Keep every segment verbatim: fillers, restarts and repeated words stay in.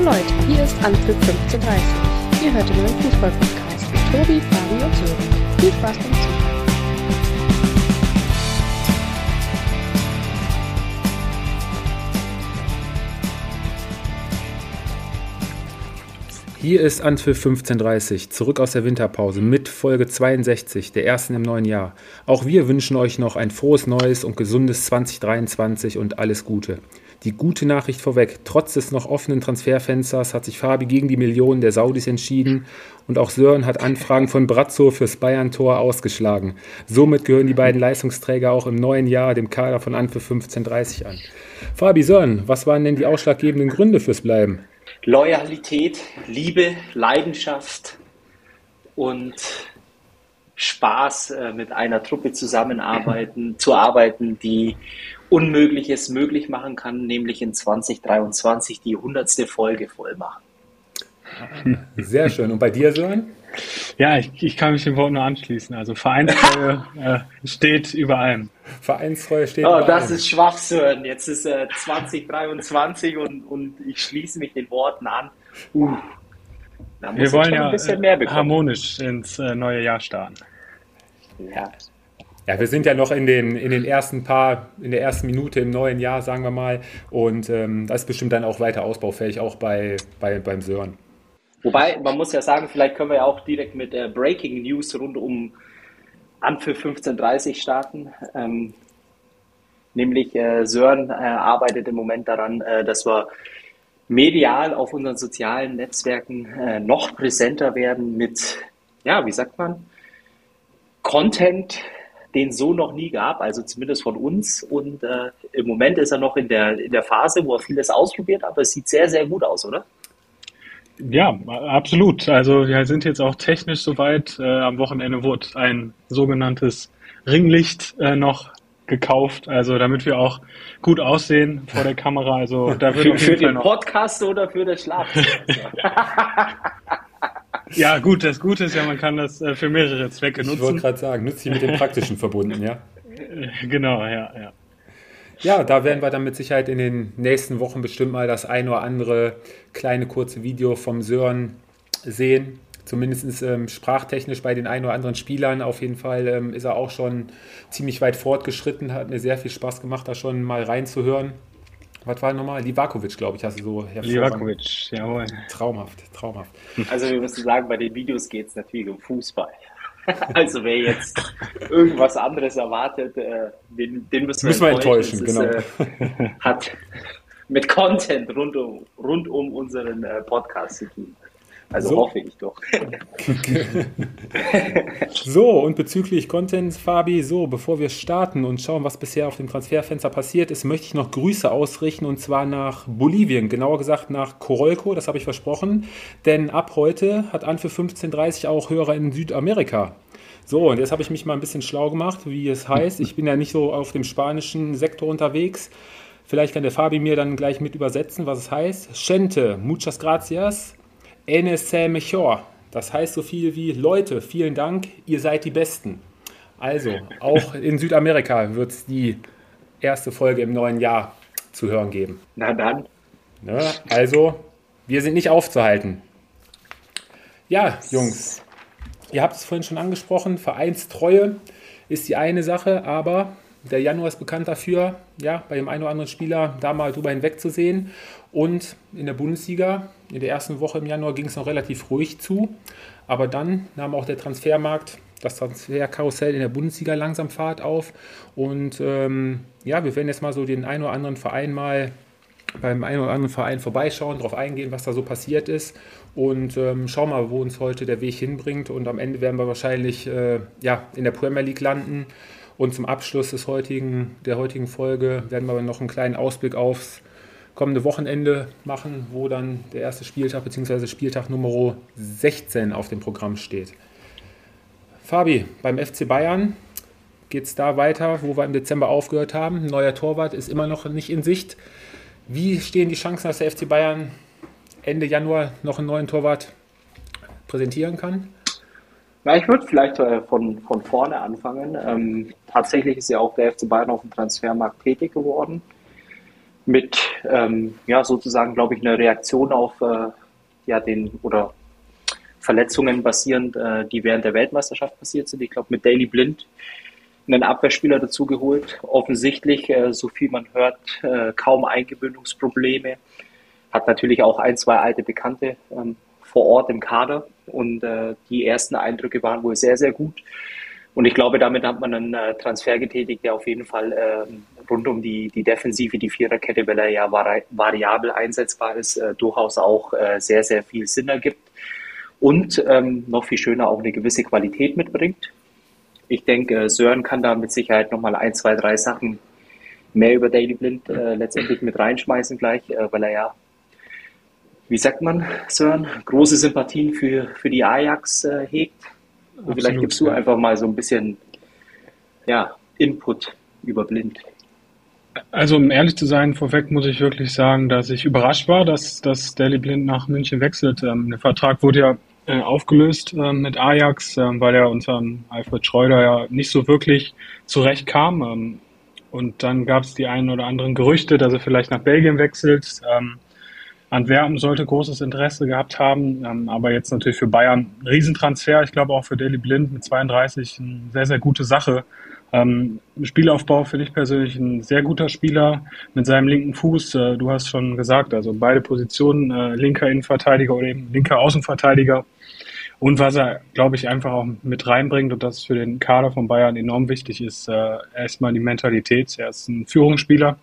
Hallo Leute, hier ist Anpfiff fünfzehn Uhr dreißig. Ihr hört den neuen Fußball-Podcast mit Tobi, Fabi und Sören. Viel Spaß beim Zuhören. Hier ist Anpfiff fünfzehn Uhr dreißig, zurück aus der Winterpause mit Folge zweiundsechzig, der ersten im neuen Jahr. Auch wir wünschen euch noch ein frohes, neues und gesundes zwanzig dreiundzwanzig und alles Gute. Die gute Nachricht vorweg, trotz des noch offenen Transferfensters hat sich Fabi gegen die Millionen der Saudis entschieden und auch Sören hat Anfragen von Brazzo fürs Bayern-Tor ausgeschlagen. Somit gehören die beiden Leistungsträger auch im neuen Jahr dem Kader von Anpfiff fünfzehn Uhr dreißig an. Fabi, Sören, was waren denn die ausschlaggebenden Gründe fürs Bleiben? Loyalität, Liebe, Leidenschaft und Spaß, mit einer Truppe zusammenarbeiten, zu arbeiten, die Unmögliches möglich machen kann, nämlich in zwanzig dreiundzwanzig die hundertste Folge voll machen. Sehr schön. Und bei dir, Sören? Ja, ich, ich kann mich dem Wort nur anschließen. Also Vereinstreue äh, steht über allem. Vereinstreue steht oh, über das allem. Das ist schwach, Sören. Jetzt ist äh, zwanzig dreiundzwanzig und, und ich schließe mich den Worten an. Uh, da muss Wir wollen ja ein bisschen mehr bekommen. Harmonisch ins äh, neue Jahr starten. Ja. Ja, wir sind ja noch in den, in den ersten paar, in der ersten Minute im neuen Jahr, sagen wir mal. Und ähm, das ist bestimmt dann auch weiter ausbaufähig, auch bei, bei, beim Sören. Wobei, man muss ja sagen, vielleicht können wir ja auch direkt mit äh, Breaking News rund um Anpfiff fünfzehn Uhr dreißig starten. Ähm, nämlich äh, Sören äh, arbeitet im Moment daran, äh, dass wir medial auf unseren sozialen Netzwerken äh, noch präsenter werden mit, ja, wie sagt man, Content, den so noch nie gab, also zumindest von uns. Und äh, im Moment ist er noch in der, in der Phase, wo er vieles ausprobiert, aber es sieht sehr, sehr gut aus, oder? Ja, absolut. Also wir sind jetzt auch technisch soweit. Äh, am Wochenende wurde ein sogenanntes Ringlicht äh, noch gekauft, also damit wir auch gut aussehen vor der Kamera. Also da wird für, für den noch Podcast oder für das Schlafzimmer? Ja, gut, das Gute ist ja, man kann das äh, für mehrere Zwecke nutzen. Ich wollte gerade sagen, nützlich mit dem Praktischen verbunden, ja? Genau, ja, ja. Ja, da werden wir dann mit Sicherheit in den nächsten Wochen bestimmt mal das ein oder andere kleine, kurze Video vom Sören sehen. Zumindest ähm, sprachtechnisch bei den ein oder anderen Spielern. Auf jeden Fall ähm, ist er auch schon ziemlich weit fortgeschritten. Hat mir sehr viel Spaß gemacht, da schon mal reinzuhören. Was war nochmal? Livaković, glaube ich, hast du so hervorragend. Livaković, jawohl. Traumhaft, traumhaft. Also wir müssen sagen, bei den Videos geht es natürlich um Fußball. Also wer jetzt irgendwas anderes erwartet, den, den müssen wir müssen enttäuschen. Müssen wir enttäuschen, ist, genau. Äh, hat mit Content rund um, rund um unseren Podcast zu tun. Also so hoffe ich doch. So, und bezüglich Content, Fabi, so, bevor wir starten und schauen, was bisher auf dem Transferfenster passiert ist, möchte ich noch Grüße ausrichten, und zwar nach Bolivien, genauer gesagt nach Corolco, das habe ich versprochen, denn ab heute hat Anpfiff fünfzehn Uhr dreißig auch Hörer in Südamerika. So, und jetzt habe ich mich mal ein bisschen schlau gemacht, wie es heißt. Ich bin ja nicht so auf dem spanischen Sektor unterwegs. Vielleicht kann der Fabi mir dann gleich mit übersetzen, was es heißt. Gente, muchas gracias. N S C Mejor, das heißt so viel wie Leute, vielen Dank, ihr seid die Besten. Also, auch in Südamerika wird es die erste Folge im neuen Jahr zu hören geben. Na dann. Ne? Also, wir sind nicht aufzuhalten. Ja, Jungs, ihr habt es vorhin schon angesprochen, Vereinstreue ist die eine Sache, aber der Januar ist bekannt dafür, ja, bei dem einen oder anderen Spieler da mal drüber hinwegzusehen. Und in der Bundesliga, in der ersten Woche im Januar ging es noch relativ ruhig zu. Aber dann nahm auch der Transfermarkt, das Transferkarussell in der Bundesliga langsam Fahrt auf. Und ähm, ja, wir werden jetzt mal so den einen oder anderen Verein mal beim einen oder anderen Verein vorbeischauen, darauf eingehen, was da so passiert ist. Und ähm, schauen mal, wo uns heute der Weg hinbringt. Und am Ende werden wir wahrscheinlich äh, ja, in der Premier League landen. Und zum Abschluss des heutigen, der heutigen Folge werden wir aber noch einen kleinen Ausblick aufs kommende Wochenende machen, wo dann der erste Spieltag bzw. Spieltag Nummer sechzehn auf dem Programm steht. Fabi, beim F C Bayern geht es da weiter, wo wir im Dezember aufgehört haben. Ein neuer Torwart ist immer noch nicht in Sicht. Wie stehen die Chancen, dass der F C Bayern Ende Januar noch einen neuen Torwart präsentieren kann? Ja, ich würde vielleicht von, von vorne anfangen. Ähm, tatsächlich ist ja auch der F C Bayern auf dem Transfermarkt tätig geworden. mit ähm, ja, sozusagen, glaube ich, einer Reaktion auf äh, ja, den oder Verletzungen basierend, äh, die während der Weltmeisterschaft passiert sind. Ich glaube, mit Daley Blind einen Abwehrspieler dazugeholt. Offensichtlich, äh, so viel man hört, äh, kaum Eingewöhnungsprobleme. Hat natürlich auch ein, zwei alte Bekannte ähm, vor Ort im Kader. Und äh, die ersten Eindrücke waren wohl sehr, sehr gut. Und ich glaube, damit hat man einen äh, Transfer getätigt, der auf jeden Fall äh, rund um die, die Defensive, die Viererkette, weil er ja vari- variabel einsetzbar ist, äh, durchaus auch äh, sehr, sehr viel Sinn ergibt. Und ähm, noch viel schöner auch eine gewisse Qualität mitbringt. Ich denke, äh, Sören kann da mit Sicherheit nochmal ein, zwei, drei Sachen mehr über Daley Blind äh, letztendlich mit reinschmeißen gleich, äh, weil er ja, wie sagt man, Sören, große Sympathien für, für die Ajax äh, hegt. Und absolut, vielleicht gibst du ja einfach mal so ein bisschen ja, Input über Blind. Also um ehrlich zu sein, vorweg muss ich wirklich sagen, dass ich überrascht war, dass, dass Daley Blind nach München wechselt. Ähm, der Vertrag wurde ja äh, aufgelöst äh, mit Ajax, äh, weil er unter Alfred Schreuder ja nicht so wirklich zurecht kam. Ähm, und dann gab es die einen oder anderen Gerüchte, dass er vielleicht nach Belgien wechselt. Ähm, Antwerpen sollte großes Interesse gehabt haben, ähm, aber jetzt natürlich für Bayern ein Riesentransfer. Ich glaube auch für Daley Blind mit zweiunddreißig eine sehr, sehr gute Sache. Ähm, Spielaufbau finde ich persönlich ein sehr guter Spieler mit seinem linken Fuß. Äh, du hast schon gesagt, also beide Positionen, äh, linker Innenverteidiger oder eben linker Außenverteidiger. Und was er, glaube ich, einfach auch mit reinbringt und das für den Kader von Bayern enorm wichtig ist, äh, erstmal die Mentalität. Er ist ein Führungsspieler.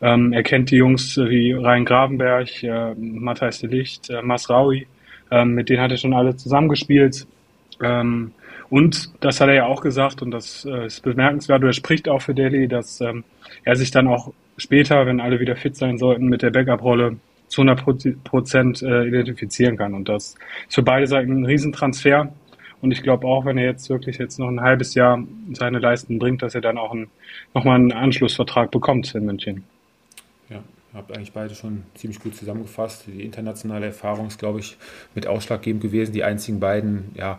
Ähm, er kennt die Jungs wie Ryan Gravenberg, äh, Matthijs de Ligt, äh, Mazraoui. Ähm, mit denen hat er schon alle zusammengespielt. Ähm, und das hat er ja auch gesagt und das äh, ist bemerkenswert. Er spricht auch für Daley, dass ähm, er sich dann auch später, wenn alle wieder fit sein sollten, mit der Backup-Rolle zu hundert Prozent äh, identifizieren kann. Und das ist für beide Seiten ein Riesentransfer. Und ich glaube auch, wenn er jetzt wirklich jetzt noch ein halbes Jahr seine Leisten bringt, dass er dann auch ein, nochmal einen Anschlussvertrag bekommt in München. Ja, habt eigentlich beide schon ziemlich gut zusammengefasst. Die internationale Erfahrung ist, glaube ich, mit ausschlaggebend gewesen. Die einzigen beiden ja,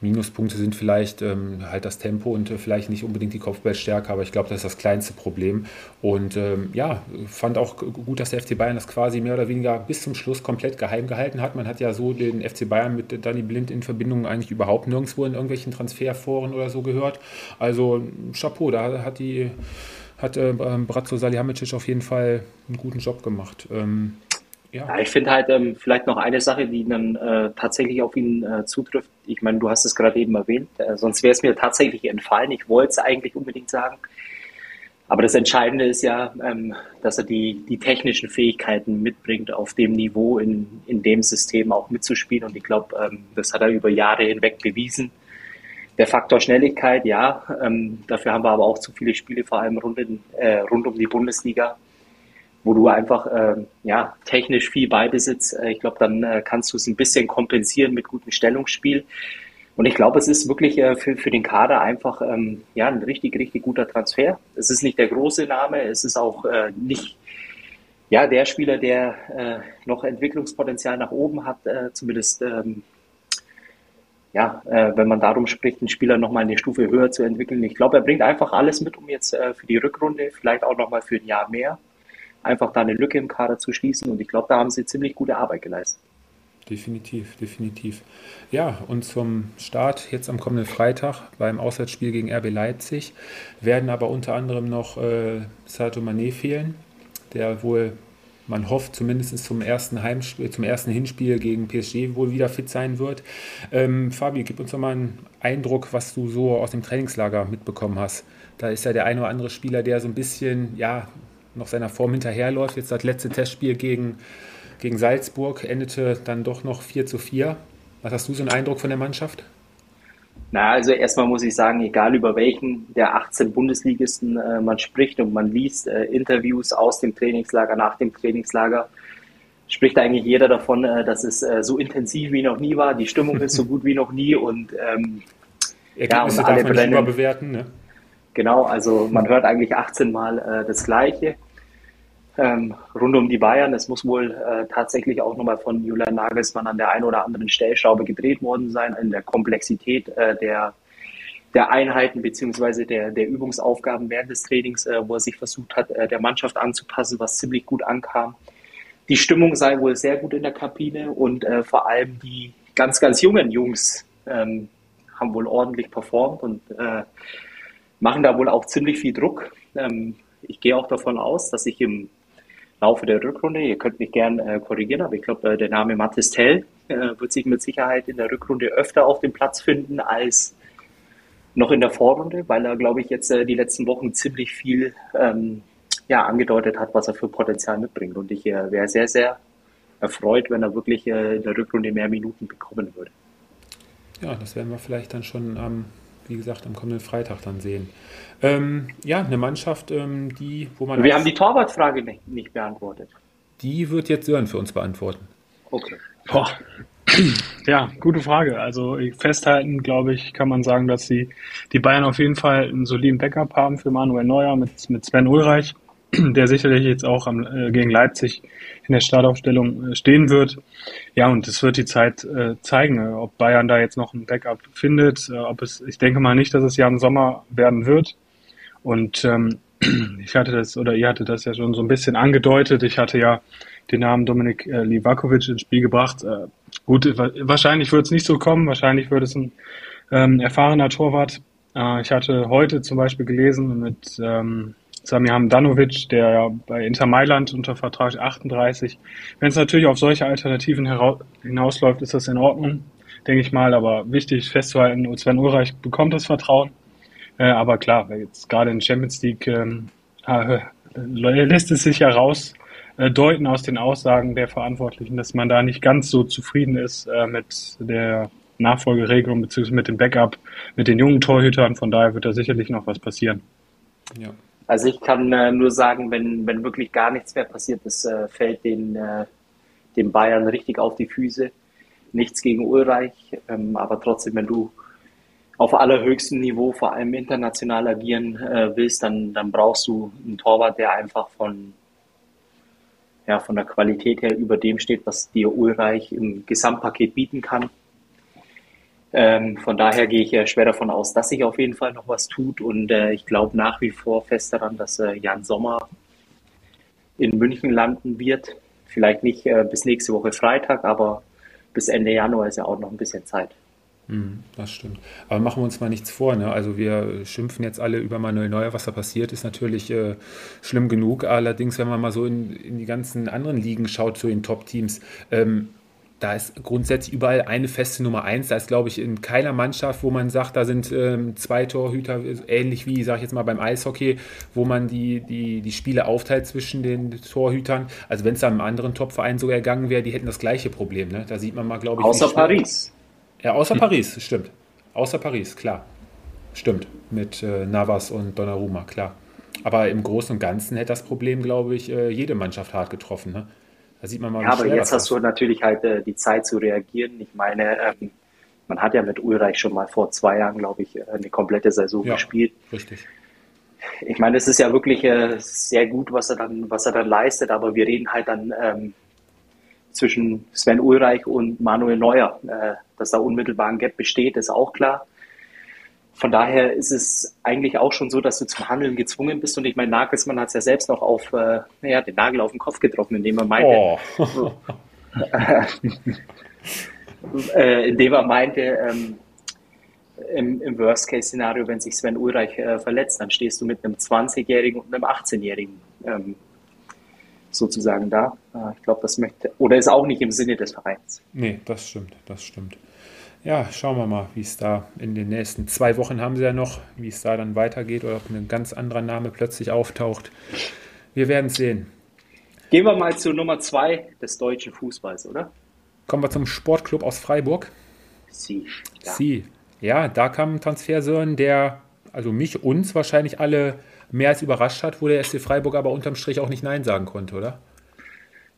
Minuspunkte sind vielleicht ähm, halt das Tempo und äh, vielleicht nicht unbedingt die Kopfballstärke, aber ich glaube, das ist das kleinste Problem. Und ähm, ja, fand auch gut, dass der F C Bayern das quasi mehr oder weniger bis zum Schluss komplett geheim gehalten hat. Man hat ja so den F C Bayern mit Daley Blind in Verbindung eigentlich überhaupt nirgendwo in irgendwelchen Transferforen oder so gehört. Also Chapeau, da hat die... hat äh, Bratzo Salihamidzic auf jeden Fall einen guten Job gemacht. Ähm, ja. Ja, ich finde halt ähm, vielleicht noch eine Sache, die dann äh, tatsächlich auf ihn äh, zutrifft. Ich meine, du hast es gerade eben erwähnt, äh, sonst wäre es mir tatsächlich entfallen. Ich wollte es eigentlich unbedingt sagen. Aber das Entscheidende ist ja, ähm, dass er die, die technischen Fähigkeiten mitbringt, auf dem Niveau in, in dem System auch mitzuspielen. Und ich glaube, ähm, das hat er über Jahre hinweg bewiesen. Der Faktor Schnelligkeit, ja, ähm, dafür haben wir aber auch zu viele Spiele, vor allem rund, in, äh, rund um die Bundesliga, wo du einfach äh, ja, technisch viel beibesitzt. Äh, ich glaube, dann äh, kannst du es ein bisschen kompensieren mit gutem Stellungsspiel. Und ich glaube, es ist wirklich äh, für, für den Kader einfach ähm, ja, ein richtig, richtig guter Transfer. Es ist nicht der große Name, es ist auch äh, nicht ja, der Spieler, der äh, noch Entwicklungspotenzial nach oben hat, äh, zumindest ähm, Ja, äh, wenn man darum spricht, einen Spieler nochmal eine Stufe höher zu entwickeln. Ich glaube, er bringt einfach alles mit, um jetzt äh, für die Rückrunde, vielleicht auch nochmal für ein Jahr mehr, einfach da eine Lücke im Kader zu schließen. Und ich glaube, da haben sie ziemlich gute Arbeit geleistet. Definitiv, definitiv. Ja, und zum Start jetzt am kommenden Freitag beim Auswärtsspiel gegen R B Leipzig werden aber unter anderem noch äh, Sadio Mané fehlen, der wohl... Man hofft zumindest zum ersten Heimspiel, zum ersten Hinspiel gegen P S G wohl wieder fit sein wird. Ähm, Fabi, gib uns doch mal einen Eindruck, was du so aus dem Trainingslager mitbekommen hast. Da ist ja der ein oder andere Spieler, der so ein bisschen ja, noch seiner Form hinterherläuft. Jetzt das letzte Testspiel gegen, gegen Salzburg endete dann doch noch vier zu vier. Was hast du so einen Eindruck von der Mannschaft? Na, also erstmal muss ich sagen, egal über welchen der achtzehn Bundesligisten äh, man spricht und man liest äh, Interviews aus dem Trainingslager, nach dem Trainingslager, spricht eigentlich jeder davon, äh, dass es äh, so intensiv wie noch nie war, die Stimmung ist so gut wie noch nie und ähm, Ergebnisse ja, und alle darf man brennen. Nicht überbewerten, ne? Genau, also man hört eigentlich achtzehn Mal äh, das Gleiche. Ähm, rund um die Bayern, es muss wohl äh, tatsächlich auch nochmal von Julian Nagelsmann an der einen oder anderen Stellschraube gedreht worden sein, in der Komplexität äh, der der Einheiten beziehungsweise der, der Übungsaufgaben während des Trainings, äh, wo er sich versucht hat, äh, der Mannschaft anzupassen, was ziemlich gut ankam. Die Stimmung sei wohl sehr gut in der Kabine und äh, vor allem die ganz, ganz jungen Jungs ähm, haben wohl ordentlich performt und äh, machen da wohl auch ziemlich viel Druck. Ähm, ich gehe auch davon aus, dass ich im Laufe der Rückrunde, ihr könnt mich gern äh, korrigieren, aber ich glaube, äh, der Name Mathis Tell äh, wird sich mit Sicherheit in der Rückrunde öfter auf dem Platz finden als noch in der Vorrunde, weil er, glaube ich, jetzt äh, die letzten Wochen ziemlich viel ähm, ja, angedeutet hat, was er für Potenzial mitbringt. Und ich äh, wäre sehr, sehr erfreut, wenn er wirklich äh, in der Rückrunde mehr Minuten bekommen würde. Ja, das werden wir vielleicht dann schon am, wie gesagt, am kommenden Freitag dann sehen. Ähm, ja, eine Mannschaft, ähm, die, wo man... Wir haben die Torwartfrage nicht, nicht beantwortet. Die wird jetzt Sören für uns beantworten. Okay. Boah. Ja, gute Frage. Also festhalten, glaube ich, kann man sagen, dass die, die Bayern auf jeden Fall einen soliden Backup haben für Manuel Neuer mit, mit Sven Ulreich, der sicherlich jetzt auch am, äh, gegen Leipzig in der Startaufstellung äh, stehen wird. Ja, und das wird die Zeit äh, zeigen, ob Bayern da jetzt noch ein Backup findet. Äh, ob es, ich denke mal nicht, dass es Jan Sommer werden wird. Und ähm, ich hatte das, oder ihr hattet das ja schon so ein bisschen angedeutet. Ich hatte ja den Namen Dominik äh, Livaković ins Spiel gebracht. Äh, gut, wa- wahrscheinlich wird es nicht so kommen. Wahrscheinlich wird es ein ähm, erfahrener Torwart. Äh, ich hatte heute zum Beispiel gelesen mit ähm, Samir Handanović, der ja bei Inter Mailand unter Vertrag achtunddreißig. Wenn es natürlich auf solche Alternativen hera- hinausläuft, ist das in Ordnung, denke ich mal. Aber wichtig festzuhalten, Sven Ulreich bekommt das Vertrauen. Äh, aber klar, jetzt gerade in Champions League ähm, äh, lässt es sich ja raus, deuten aus den Aussagen der Verantwortlichen, dass man da nicht ganz so zufrieden ist äh, mit der Nachfolgeregelung bzw. mit dem Backup, mit den jungen Torhütern. Von daher wird da sicherlich noch was passieren. Ja. Also ich kann äh, nur sagen, wenn, wenn wirklich gar nichts mehr passiert, das äh, fällt den, äh, den Bayern richtig auf die Füße. Nichts gegen Ulreich, ähm, aber trotzdem, wenn du auf allerhöchstem Niveau, vor allem international agieren äh, willst, dann, dann brauchst du einen Torwart, der einfach von ja, von der Qualität her über dem steht, was dir Ulreich im Gesamtpaket bieten kann. Ähm, von daher gehe ich äh, schwer davon aus, dass sich auf jeden Fall noch was tut. Und äh, ich glaube nach wie vor fest daran, dass äh, Jan Sommer in München landen wird. Vielleicht nicht äh, bis nächste Woche Freitag, aber bis Ende Januar ist ja auch noch ein bisschen Zeit. Mm, das stimmt. Aber machen wir uns mal nichts vor, ne? Also wir schimpfen jetzt alle über Manuel Neuer, was da passiert, ist natürlich äh, schlimm genug. Allerdings, wenn man mal so in, in die ganzen anderen Ligen schaut, so in Top-Teams, ähm, da ist grundsätzlich überall eine feste Nummer eins. Da ist, glaube ich, in keiner Mannschaft, wo man sagt, da sind ähm, zwei Torhüter, ähnlich wie, sage ich jetzt mal, beim Eishockey, wo man die, die, die Spiele aufteilt zwischen den Torhütern. Also wenn es da einem anderen Top-Verein so ergangen wäre, die hätten das gleiche Problem, ne? Da sieht man mal, glaube ich... Außer Paris. Ja, außer Paris, stimmt. Außer Paris, klar. Stimmt, mit äh, Navas und Donnarumma, klar. Aber im Großen und Ganzen hätte das Problem, glaube ich, äh, jede Mannschaft hart getroffen. Ne? Da sieht man mal, ja, aber jetzt hast du natürlich halt äh, die Zeit zu reagieren. Ich meine, ähm, man hat ja mit Ulreich schon mal vor zwei Jahren, glaube ich, eine komplette Saison ja, gespielt. Richtig. Ich meine, es ist ja wirklich äh, sehr gut, was er dann, was er dann leistet, aber wir reden halt dann... Ähm, zwischen Sven Ulreich und Manuel Neuer. Dass da unmittelbar ein Gap besteht, ist auch klar. Von daher ist es eigentlich auch schon so, dass du zum Handeln gezwungen bist. Und ich meine, Nagelsmann hat es ja selbst noch auf äh, naja, den Nagel auf den Kopf getroffen, indem er meinte, oh. so, äh, indem er meinte ähm, im, im Worst-Case-Szenario, wenn sich Sven Ulreich äh, verletzt, dann stehst du mit einem zwanzigjährigen und einem achtzehnjährigen ähm, sozusagen da. Ich glaube, das möchte, oder ist auch nicht im Sinne des Vereins. Nee, das stimmt, das stimmt. Ja, schauen wir mal, wie es da in den nächsten zwei Wochen haben sie ja noch, wie es da dann weitergeht oder ob ein ganz anderer Name plötzlich auftaucht. Wir werden es sehen. Gehen wir mal zu Nummer zwei des deutschen Fußballs, oder? Kommen wir zum Sportclub aus Freiburg. Sie. Ja, Sie. ja da kam ein Transfer, Sören, der also mich, uns wahrscheinlich alle mehr als überrascht hat, wo der S C Freiburg aber unterm Strich auch nicht Nein sagen konnte, oder?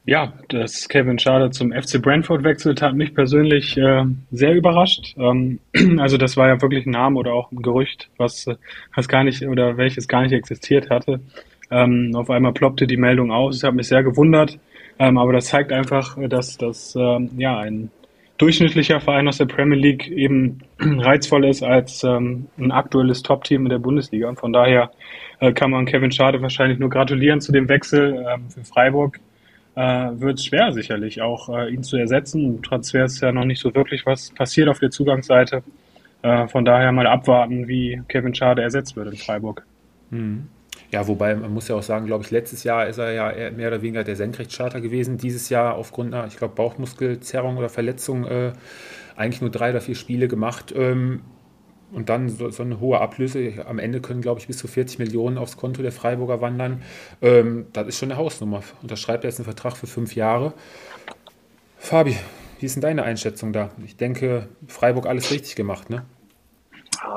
Ja, dass Kevin Schade zum F C Brentford wechselt, hat mich persönlich äh, sehr überrascht. Ähm, also das war ja wirklich ein Name oder auch ein Gerücht, was, was gar nicht oder welches gar nicht existiert hatte. Ähm, auf einmal ploppte die Meldung aus. Ich habe mich sehr gewundert, ähm, aber das zeigt einfach, dass das ähm, ja ein durchschnittlicher Verein aus der Premier League eben reizvoll ist als ähm, ein aktuelles Top-Team in der Bundesliga. Von daher äh, kann man Kevin Schade wahrscheinlich nur gratulieren zu dem Wechsel äh, für Freiburg. Äh, wird es schwer sicherlich auch, äh, ihn zu ersetzen. Transfer ist ja noch nicht so wirklich was passiert auf der Zugangsseite. Äh, von daher mal abwarten, wie Kevin Schade ersetzt wird in Freiburg. Mhm. Ja, wobei man muss ja auch sagen, glaube ich, letztes Jahr ist er ja mehr oder weniger der Senkrechtstarter gewesen. Dieses Jahr aufgrund einer, ich glaube, Bauchmuskelzerrung oder Verletzung äh, eigentlich nur drei oder vier Spiele gemacht. Ähm, und dann so, so eine hohe Ablöse. Am Ende können, glaube ich, bis zu vierzig Millionen aufs Konto der Freiburger wandern. Ähm, das ist schon eine Hausnummer. Unterschreibt er jetzt einen Vertrag für fünf Jahre. Fabi, wie ist denn deine Einschätzung da? Ich denke, Freiburg alles richtig gemacht, ne?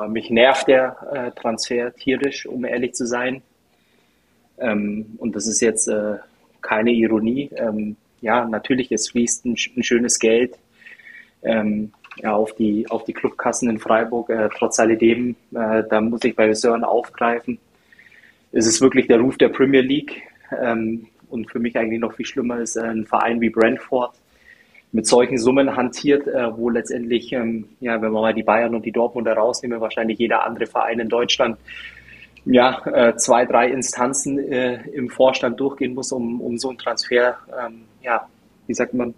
Mich nervt der äh, Transfer tierisch, um ehrlich zu sein. Ähm, und das ist jetzt äh, keine Ironie. Ähm, ja, natürlich, es fließt ein, ein schönes Geld ähm, ja, auf die auf die Clubkassen in Freiburg. Äh, trotz alledem, äh, da muss ich bei Sören aufgreifen. Es ist wirklich der Ruf der Premier League. Ähm, und für mich eigentlich noch viel schlimmer ist, äh, ein Verein wie Brentford mit solchen Summen hantiert, äh, wo letztendlich, ähm, ja, wenn man mal die Bayern und die Dortmunder rausnehmen, wahrscheinlich jeder andere Verein in Deutschland ja, äh, zwei, drei Instanzen äh, im Vorstand durchgehen muss, um, um so einen Transfer, ähm, ja, wie sagt man,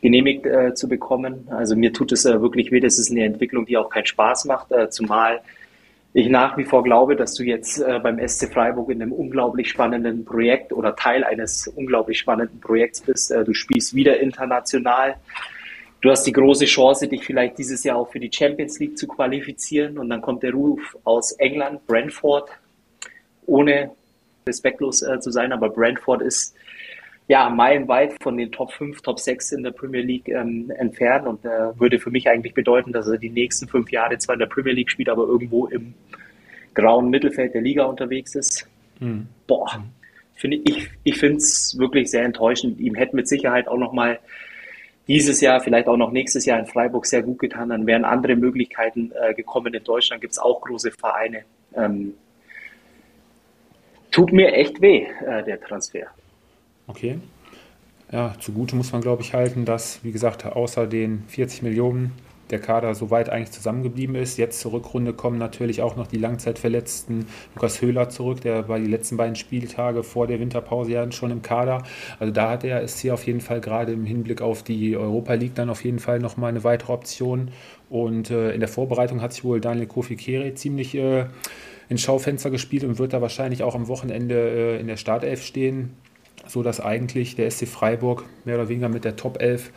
genehmigt äh, zu bekommen. Also mir tut es äh, wirklich weh, das ist eine Entwicklung, die auch keinen Spaß macht, äh, zumal ich nach wie vor glaube, dass du jetzt äh, beim S C Freiburg in einem unglaublich spannenden Projekt oder Teil eines unglaublich spannenden Projekts bist. Äh, du spielst wieder international. Du hast die große Chance, dich vielleicht dieses Jahr auch für die Champions League zu qualifizieren. Und dann kommt der Ruf aus England, Brentford, ohne respektlos äh, zu sein. Aber Brentford ist ja meilenweit von den Top fünf, Top sechs in der Premier League ähm, entfernt. Und äh, würde für mich eigentlich bedeuten, dass er die nächsten fünf Jahre zwar in der Premier League spielt, aber irgendwo im grauen Mittelfeld der Liga unterwegs ist. Mhm. Boah, find ich, ich finde es wirklich sehr enttäuschend. Ihm hätte mit Sicherheit auch noch mal dieses Jahr, vielleicht auch noch nächstes Jahr in Freiburg sehr gut getan, dann wären andere Möglichkeiten äh, gekommen. In Deutschland gibt es auch große Vereine. Ähm, tut mir echt weh, äh, der Transfer. Okay. Ja, zugute muss man, glaube ich, halten, dass, wie gesagt, außer den vierzig Millionen der Kader soweit eigentlich zusammengeblieben ist. Jetzt zur Rückrunde kommen natürlich auch noch die Langzeitverletzten. Lukas Höhler zurück, der war die letzten beiden Spieltage vor der Winterpause ja schon im Kader. Also da hat er ist hier auf jeden Fall gerade im Hinblick auf die Europa League dann auf jeden Fall nochmal eine weitere Option. Und äh, in der Vorbereitung hat sich wohl Daniel Kofi Kere ziemlich äh, ins Schaufenster gespielt und wird da wahrscheinlich auch am Wochenende äh, in der Startelf stehen, sodass eigentlich der S C Freiburg mehr oder weniger mit der Top elf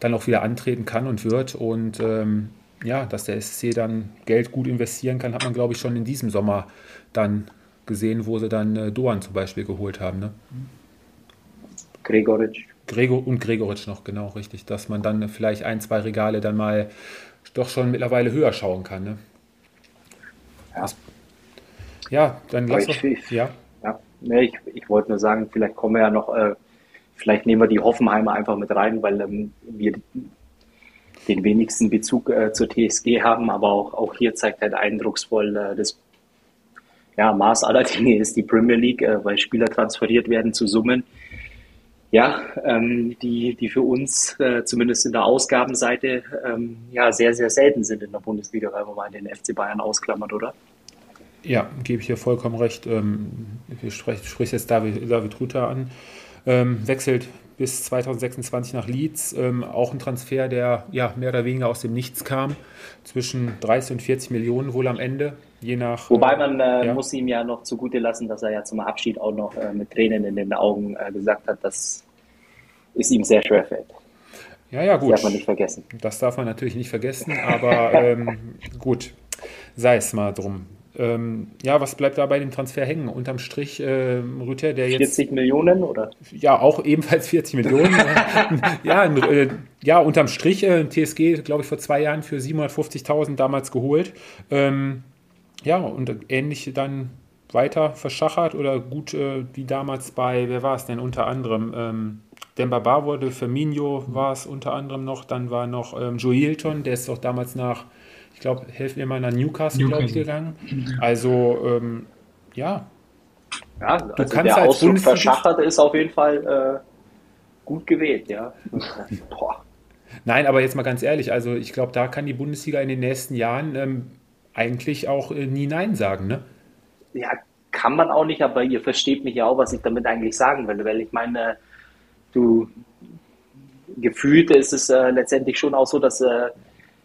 dann auch wieder antreten kann und wird. Und ähm, ja, dass der S C dann Geld gut investieren kann, hat man, glaube ich, schon in diesem Sommer dann gesehen, wo sie dann äh, Doan zum Beispiel geholt haben. Ne? Gregoritsch. Gregor und Gregoritsch noch, genau, richtig. Dass man dann äh, vielleicht ein, zwei Regale dann mal doch schon mittlerweile höher schauen kann. Ne? Ja. Ja, dann lass doch... Ja. Nee, ich, ich wollte nur sagen, vielleicht kommen wir ja noch, äh, vielleicht nehmen wir die Hoffenheimer einfach mit rein, weil ähm, wir den wenigsten Bezug äh, zur T S G haben, aber auch, auch hier zeigt halt eindrucksvoll, äh, das ja, Maß aller Dinge ist die Premier League, äh, weil Spieler transferiert werden zu Summen, ja, ähm, die, die für uns äh, zumindest in der Ausgabenseite ähm, ja, sehr, sehr selten sind in der Bundesliga, weil man mal den F C Bayern ausklammert, oder? Ja, gebe ich hier vollkommen recht. Du sprichst jetzt David, David Ruta an. Wechselt bis zweitausendsechsundzwanzig nach Leeds. Auch ein Transfer, der ja, mehr oder weniger aus dem Nichts kam. Zwischen dreißig und vierzig Millionen wohl am Ende. Je nach, Wobei man äh, ja. muss ihm ja noch zugute lassen, dass er ja zum Abschied auch noch äh, mit Tränen in den Augen äh, gesagt hat, dass es ihm sehr schwer fällt. Ja, ja, gut. Das darf man nicht vergessen. Das darf man natürlich nicht vergessen, aber ähm, gut, sei es mal drum. Ähm, ja, was bleibt da bei dem Transfer hängen? Unterm Strich äh, Rüther, der jetzt... vierzig Millionen, oder? Ja, auch ebenfalls vierzig Millionen. ja, äh, ja, unterm Strich, äh, T S G, glaube ich, vor zwei Jahren für siebenhundertfünfzigtausend damals geholt. Ähm, ja, und ähnlich dann weiter verschachert oder gut äh, wie damals bei, wer war es denn unter anderem? Ähm, Demba Ba wurde, Firmino war es unter anderem noch, dann war noch ähm, Joelton, der ist doch damals nach... Ich glaube, helfen wir mal nach Newcastle, Newcastle. glaube ich, gegangen. Also, ähm, ja. ja also du kannst der als Ausdruck verschachert ist auf jeden Fall äh, gut gewählt, ja. Boah. Nein, aber jetzt mal ganz ehrlich, also ich glaube, da kann die Bundesliga in den nächsten Jahren ähm, eigentlich auch äh, nie Nein sagen, ne? Ja, kann man auch nicht, aber ihr versteht mich ja auch, was ich damit eigentlich sagen will, weil ich meine, du, gefühlt ist es äh, letztendlich schon auch so, dass äh,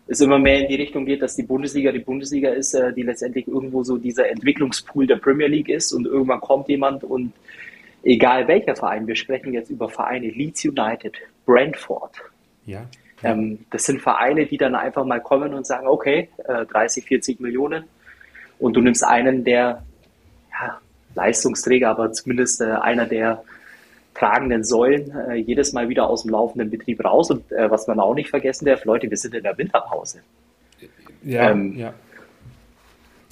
es immer mehr in die Richtung geht, dass die Bundesliga die Bundesliga ist, äh, die letztendlich irgendwo so dieser Entwicklungspool der Premier League ist und irgendwann kommt jemand und egal welcher Verein, wir sprechen jetzt über Vereine, Leeds United, Brentford, ja, ja. Ähm, das sind Vereine, die dann einfach mal kommen und sagen, okay, äh, dreißig, vierzig Millionen und du nimmst einen der ja, Leistungsträger, aber zumindest äh, einer der tragenden Säulen äh, jedes Mal wieder aus dem laufenden Betrieb raus und äh, was man auch nicht vergessen darf, Leute, wir sind in der Winterpause. Ja, ähm, ja.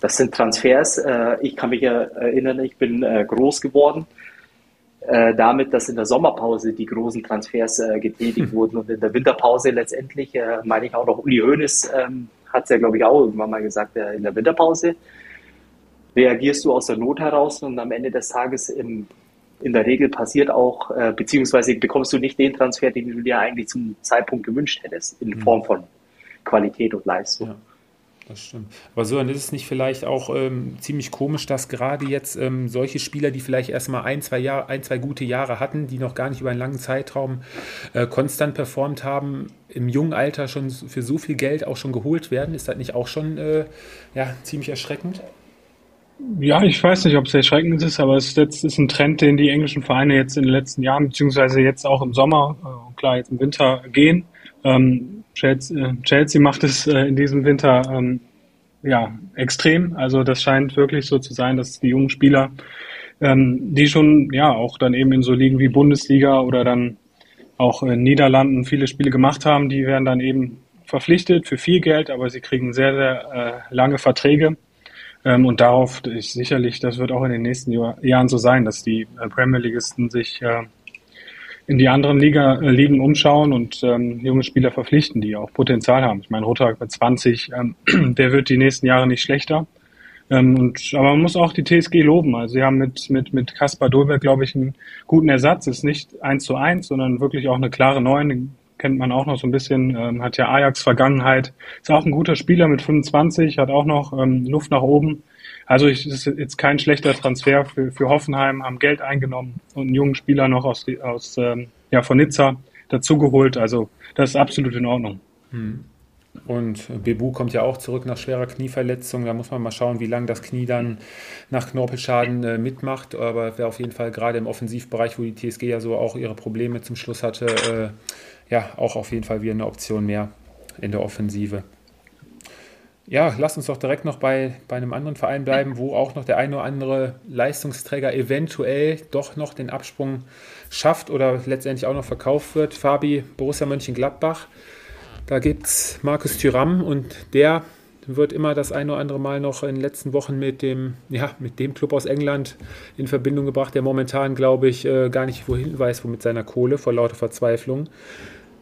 Das sind Transfers, äh, ich kann mich ja erinnern, ich bin äh, groß geworden äh, damit, dass in der Sommerpause die großen Transfers äh, getätigt hm. wurden und in der Winterpause letztendlich, äh, meine ich auch noch, Uli Hoeneß äh, hat es ja glaube ich auch irgendwann mal gesagt, äh, in der Winterpause reagierst du aus der Not heraus und am Ende des Tages im in der Regel passiert auch, äh, beziehungsweise bekommst du nicht den Transfer, den du dir eigentlich zum Zeitpunkt gewünscht hättest, in mhm. Form von Qualität und Leistung. Ja, das stimmt. Aber so, dann ist es nicht vielleicht auch ähm, ziemlich komisch, dass gerade jetzt ähm, solche Spieler, die vielleicht erst mal ein, zwei Jahre, ein, zwei gute Jahre hatten, die noch gar nicht über einen langen Zeitraum äh, konstant performt haben, im jungen Alter schon für so viel Geld auch schon geholt werden? Ist das nicht auch schon äh, ja, ziemlich erschreckend? Ja, ich weiß nicht, ob es erschreckend ist, aber es ist ein Trend, den die englischen Vereine jetzt in den letzten Jahren, beziehungsweise jetzt auch im Sommer, klar jetzt im Winter gehen. Chelsea macht es in diesem Winter ja extrem. Also das scheint wirklich so zu sein, dass die jungen Spieler, die schon ja auch dann eben in so Ligen wie Bundesliga oder dann auch in Niederlanden viele Spiele gemacht haben, die werden dann eben verpflichtet für viel Geld, aber sie kriegen sehr, sehr lange Verträge. Und darauf ich sicherlich, das wird auch in den nächsten Jahr, Jahren so sein, dass die Premier Leagueisten sich äh, in die anderen Liga, äh, Ligen umschauen und ähm, junge Spieler verpflichten, die auch Potenzial haben. Ich meine, Ruta mit zwanzig, ähm, der wird die nächsten Jahre nicht schlechter. Ähm, und, aber man muss auch die T S G loben. Also sie haben mit mit mit Kaspar Dolberg, glaube ich, einen guten Ersatz. Ist nicht eins zu eins, sondern wirklich auch eine klare Neun. Den kennt man auch noch so ein bisschen. Ähm, hat ja Ajax-Vergangenheit. Ist auch ein guter Spieler mit fünfundzwanzig. Hat auch noch ähm, Luft nach oben. Also es ist jetzt kein schlechter Transfer für, für Hoffenheim, haben Geld eingenommen und einen jungen Spieler noch aus, aus ähm, ja, von Nizza dazugeholt. Also das ist absolut in Ordnung. Und Bebou kommt ja auch zurück nach schwerer Knieverletzung. Da muss man mal schauen, wie lange das Knie dann nach Knorpelschaden äh, mitmacht. Aber wäre auf jeden Fall gerade im Offensivbereich, wo die T S G ja so auch ihre Probleme zum Schluss hatte, äh, ja auch auf jeden Fall wieder eine Option mehr in der Offensive. Ja, lasst uns doch direkt noch bei, bei einem anderen Verein bleiben, wo auch noch der ein oder andere Leistungsträger eventuell doch noch den Absprung schafft oder letztendlich auch noch verkauft wird. Fabi, Borussia Mönchengladbach, da gibt es Marcus Thuram und der wird immer das ein oder andere Mal noch in den letzten Wochen mit dem, ja, mit dem Club aus England in Verbindung gebracht, der momentan, glaube ich, gar nicht wohin weiß, wo mit seiner Kohle, vor lauter Verzweiflung.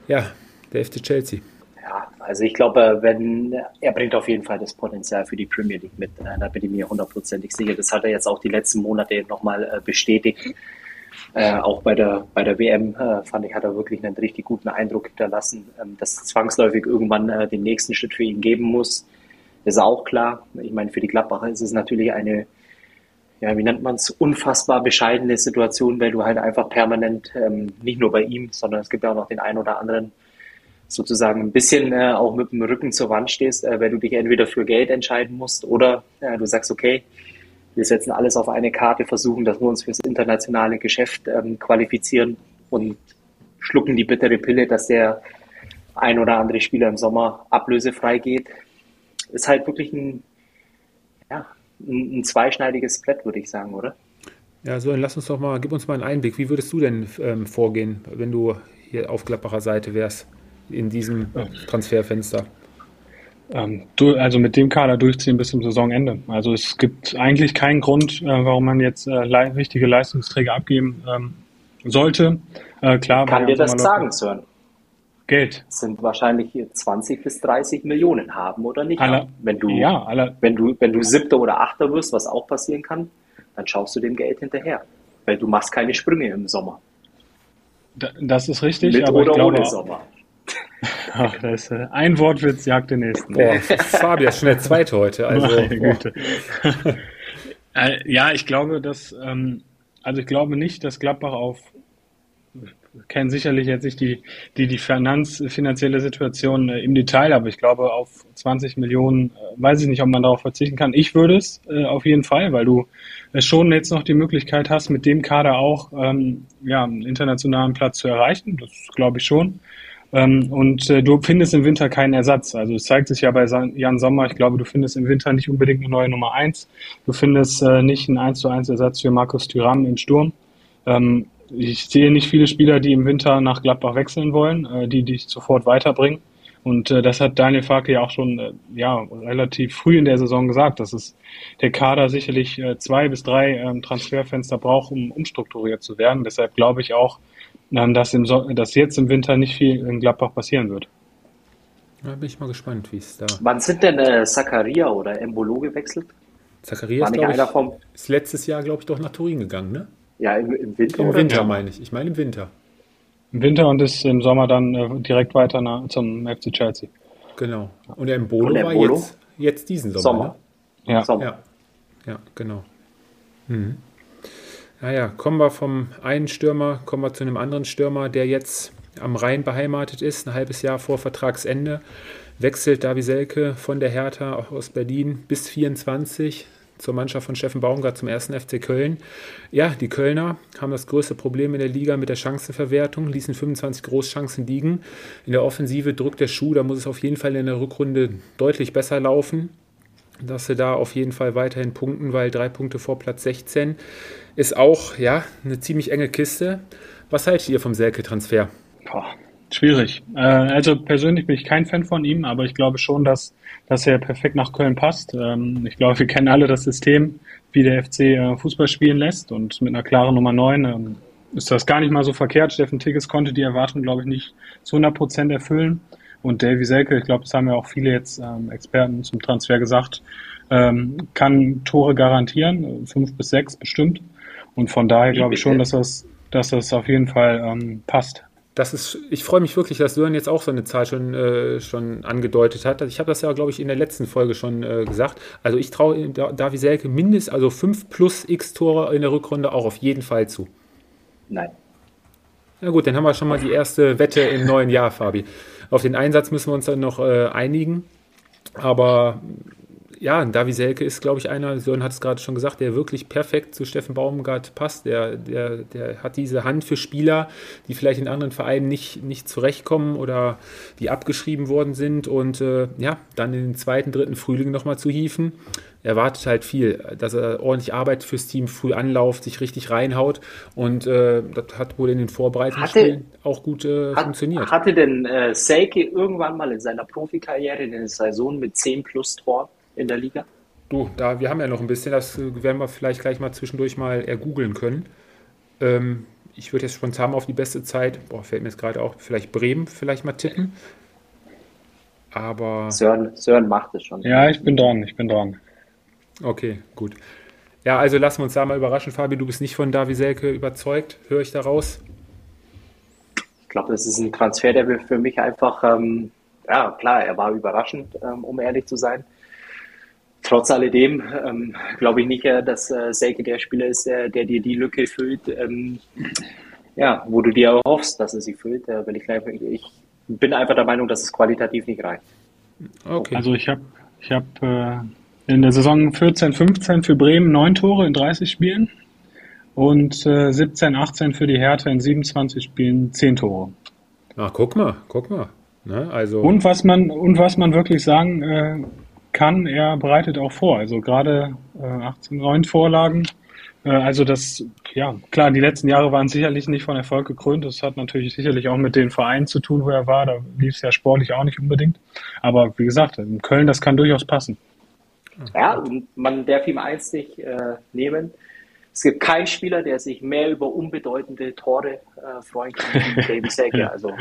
Ja, der F C Chelsea. Ja, also ich glaube, wenn er bringt auf jeden Fall das Potenzial für die Premier League mit. Da bin ich mir hundertprozentig sicher. Das hat er jetzt auch die letzten Monate nochmal bestätigt. Äh, auch bei der, bei der W M, äh, fand ich, hat er wirklich einen richtig guten Eindruck hinterlassen, ähm, dass es zwangsläufig irgendwann äh, den nächsten Schritt für ihn geben muss. Das ist auch klar. Ich meine, für die Gladbacher ist es natürlich eine, ja, wie nennt man es, unfassbar bescheidene Situation, weil du halt einfach permanent, ähm, nicht nur bei ihm, sondern es gibt ja auch noch den einen oder anderen, sozusagen ein bisschen äh, auch mit dem Rücken zur Wand stehst, äh, weil du dich entweder für Geld entscheiden musst oder äh, du sagst, okay, wir setzen alles auf eine Karte, versuchen, dass wir uns fürs internationale Geschäft ähm, qualifizieren und schlucken die bittere Pille, dass der ein oder andere Spieler im Sommer ablösefrei geht. Ist halt wirklich ein, ja, ein, ein zweischneidiges Brett, würde ich sagen, oder? Ja, so, dann lass uns doch mal, gib uns mal einen Einblick. Wie würdest du denn ähm, vorgehen, wenn du hier auf Gladbacher Seite wärst? In diesem Transferfenster? Also mit dem Kader durchziehen bis zum Saisonende. Also es gibt eigentlich keinen Grund, warum man jetzt wichtige Leistungsträger abgeben sollte. Klar, kann dir das sagen, Sören? Geld. Es sind wahrscheinlich zwanzig bis dreißig Millionen haben oder nicht. Alle, wenn du, ja, alle, wenn du, wenn du Siebter oder Achter wirst, was auch passieren kann, dann schaust du dem Geld hinterher. Weil du machst keine Sprünge im Sommer. Das ist richtig. Mit aber oder ich glaube, ohne Sommer. Ach, da ist äh, ein Wortwitz jagt den nächsten. Boah, Fabian ist schon der Zweite heute. Also, meine Güte. äh, ja, ich glaube, dass ähm, also ich glaube nicht, dass Gladbach auf kennen sicherlich jetzt nicht die die die Finanz, finanzielle Situation äh, im Detail, aber ich glaube auf zwanzig Millionen, äh, weiß ich nicht, ob man darauf verzichten kann. Ich würde es äh, auf jeden Fall, weil du äh, schon jetzt noch die Möglichkeit hast, mit dem Kader auch ähm, ja, einen internationalen Platz zu erreichen. Das glaube ich schon. Ähm, und äh, du findest im Winter keinen Ersatz. Also es zeigt sich ja bei San- Jan Sommer, ich glaube, du findest im Winter nicht unbedingt eine neue Nummer eins. Du findest äh, nicht einen eins zu eins Ersatz für Marcus Thuram im Sturm. Ähm, Ich sehe nicht viele Spieler, die im Winter nach Gladbach wechseln wollen, die dich sofort weiterbringen. Und das hat Daniel Farke ja auch schon ja, relativ früh in der Saison gesagt, dass es der Kader sicherlich zwei bis drei Transferfenster braucht, um umstrukturiert zu werden. Deshalb glaube ich auch, dass, im so- dass jetzt im Winter nicht viel in Gladbach passieren wird. Da bin ich mal gespannt, wie es da... Wann sind denn äh, Zakaria oder Embolo gewechselt? Zakaria ist, ich, vom... ist letztes Jahr, glaube ich, doch nach Turin gegangen, ne? Ja, im, im Winter. Im Winter meine ich. Ich meine im Winter. Im Winter und ist im Sommer dann äh, direkt weiter nach, zum F C Chelsea. Genau. Und der Embolo war jetzt, jetzt diesen Sommer. Sommer. Ne? Ja. Sommer. Ja. Ja, genau. Mhm. Naja, kommen wir vom einen Stürmer, kommen wir zu einem anderen Stürmer, der jetzt am Rhein beheimatet ist, ein halbes Jahr vor Vertragsende. Wechselt Davie Selke von der Hertha, auch aus Berlin, bis vierundzwanzig zur Mannschaft von Steffen Baumgart zum ersten F C Köln. Ja, die Kölner haben das größte Problem in der Liga mit der Chancenverwertung, ließen fünfundzwanzig Großchancen liegen. In der Offensive drückt der Schuh, da muss es auf jeden Fall in der Rückrunde deutlich besser laufen, dass sie da auf jeden Fall weiterhin punkten, weil drei Punkte vor Platz sechzehn ist auch, ja, eine ziemlich enge Kiste. Was haltet ihr vom Selke-Transfer? Boah. Schwierig. Also persönlich bin ich kein Fan von ihm, aber ich glaube schon, dass, dass er perfekt nach Köln passt. Ich glaube, wir kennen alle das System, wie der F C Fußball spielen lässt, und mit einer klaren Nummer neun ist das gar nicht mal so verkehrt. Steffen Tigges konnte die Erwartung, glaube ich, nicht zu hundert Prozent erfüllen, und Davie Selke, ich glaube, das haben ja auch viele jetzt Experten zum Transfer gesagt, kann Tore garantieren, fünf bis sechs bestimmt, und von daher glaube ich schon, dass das, dass das auf jeden Fall passt. Das ist, ich freue mich wirklich, dass Sören jetzt auch so eine Zahl schon, äh, schon angedeutet hat. Ich habe das ja, glaube ich, in der letzten Folge schon äh, gesagt. Also ich traue Davie Selke mindestens, also fünf plus x Tore in der Rückrunde auch auf jeden Fall zu. Nein. Na gut, dann haben wir schon mal die erste Wette im neuen Jahr, Fabi. Auf den Einsatz müssen wir uns dann noch äh, einigen. Aber ja, Davie Selke ist, glaube ich, einer, Sören hat es gerade schon gesagt, der wirklich perfekt zu Steffen Baumgart passt. Der, der, der hat diese Hand für Spieler, die vielleicht in anderen Vereinen nicht, nicht zurechtkommen oder die abgeschrieben worden sind. Und äh, ja, dann in den zweiten, dritten Frühling nochmal zu hieven. Er wartet halt viel, dass er ordentlich Arbeit fürs Team, früh anlauft, sich richtig reinhaut. Und äh, das hat wohl in den Vorbereitungsspielen hatte, auch gut äh, hat, funktioniert. Hatte denn äh, Selke irgendwann mal in seiner Profikarriere in der Saison mit zehn plus Toren? In der Liga? Du, da, wir haben ja noch ein bisschen, das werden wir vielleicht gleich mal zwischendurch mal ergoogeln können. Ähm, ich würde jetzt spontan auf die beste Zeit, boah, fällt mir jetzt gerade auch, vielleicht Bremen vielleicht mal tippen. Aber... Sören, Sören macht es schon. Ja, ich bin dran, ich bin dran. Okay, gut. Ja, also lassen wir uns da mal überraschen, Fabi, du bist nicht von Davie Selke überzeugt, höre ich daraus? Ich glaube, das ist ein Transfer, der für mich einfach, ähm, ja klar, er war überraschend, ähm, um ehrlich zu sein. Trotz alledem ähm, glaube ich nicht, dass äh, Selke der Spieler ist, äh, der dir die Lücke füllt, ähm, ja, wo du dir auch hoffst, dass er sie füllt. Äh, weil ich, ich bin einfach der Meinung, dass es qualitativ nicht reicht. Okay. Also ich habe ich hab, äh, in der Saison vierzehn fünfzehn für Bremen neun Tore in dreißig Spielen und äh, siebzehn achtzehn für die Hertha in siebenundzwanzig Spielen zehn Tore. Ach, guck mal, guck mal. Ne, also und, was man, und was man wirklich sagen äh, kann, er bereitet auch vor, also gerade äh, achtzehn neun Vorlagen, äh, also das, ja, klar, die letzten Jahre waren sicherlich nicht von Erfolg gekrönt, das hat natürlich sicherlich auch mit den Vereinen zu tun, wo er war, da lief es ja sportlich auch nicht unbedingt, aber wie gesagt, in Köln, das kann durchaus passen. Ja, und man darf ihm eins nicht äh, nehmen, es gibt keinen Spieler, der sich mehr über unbedeutende Tore äh, freuen kann, als Davie Selke, also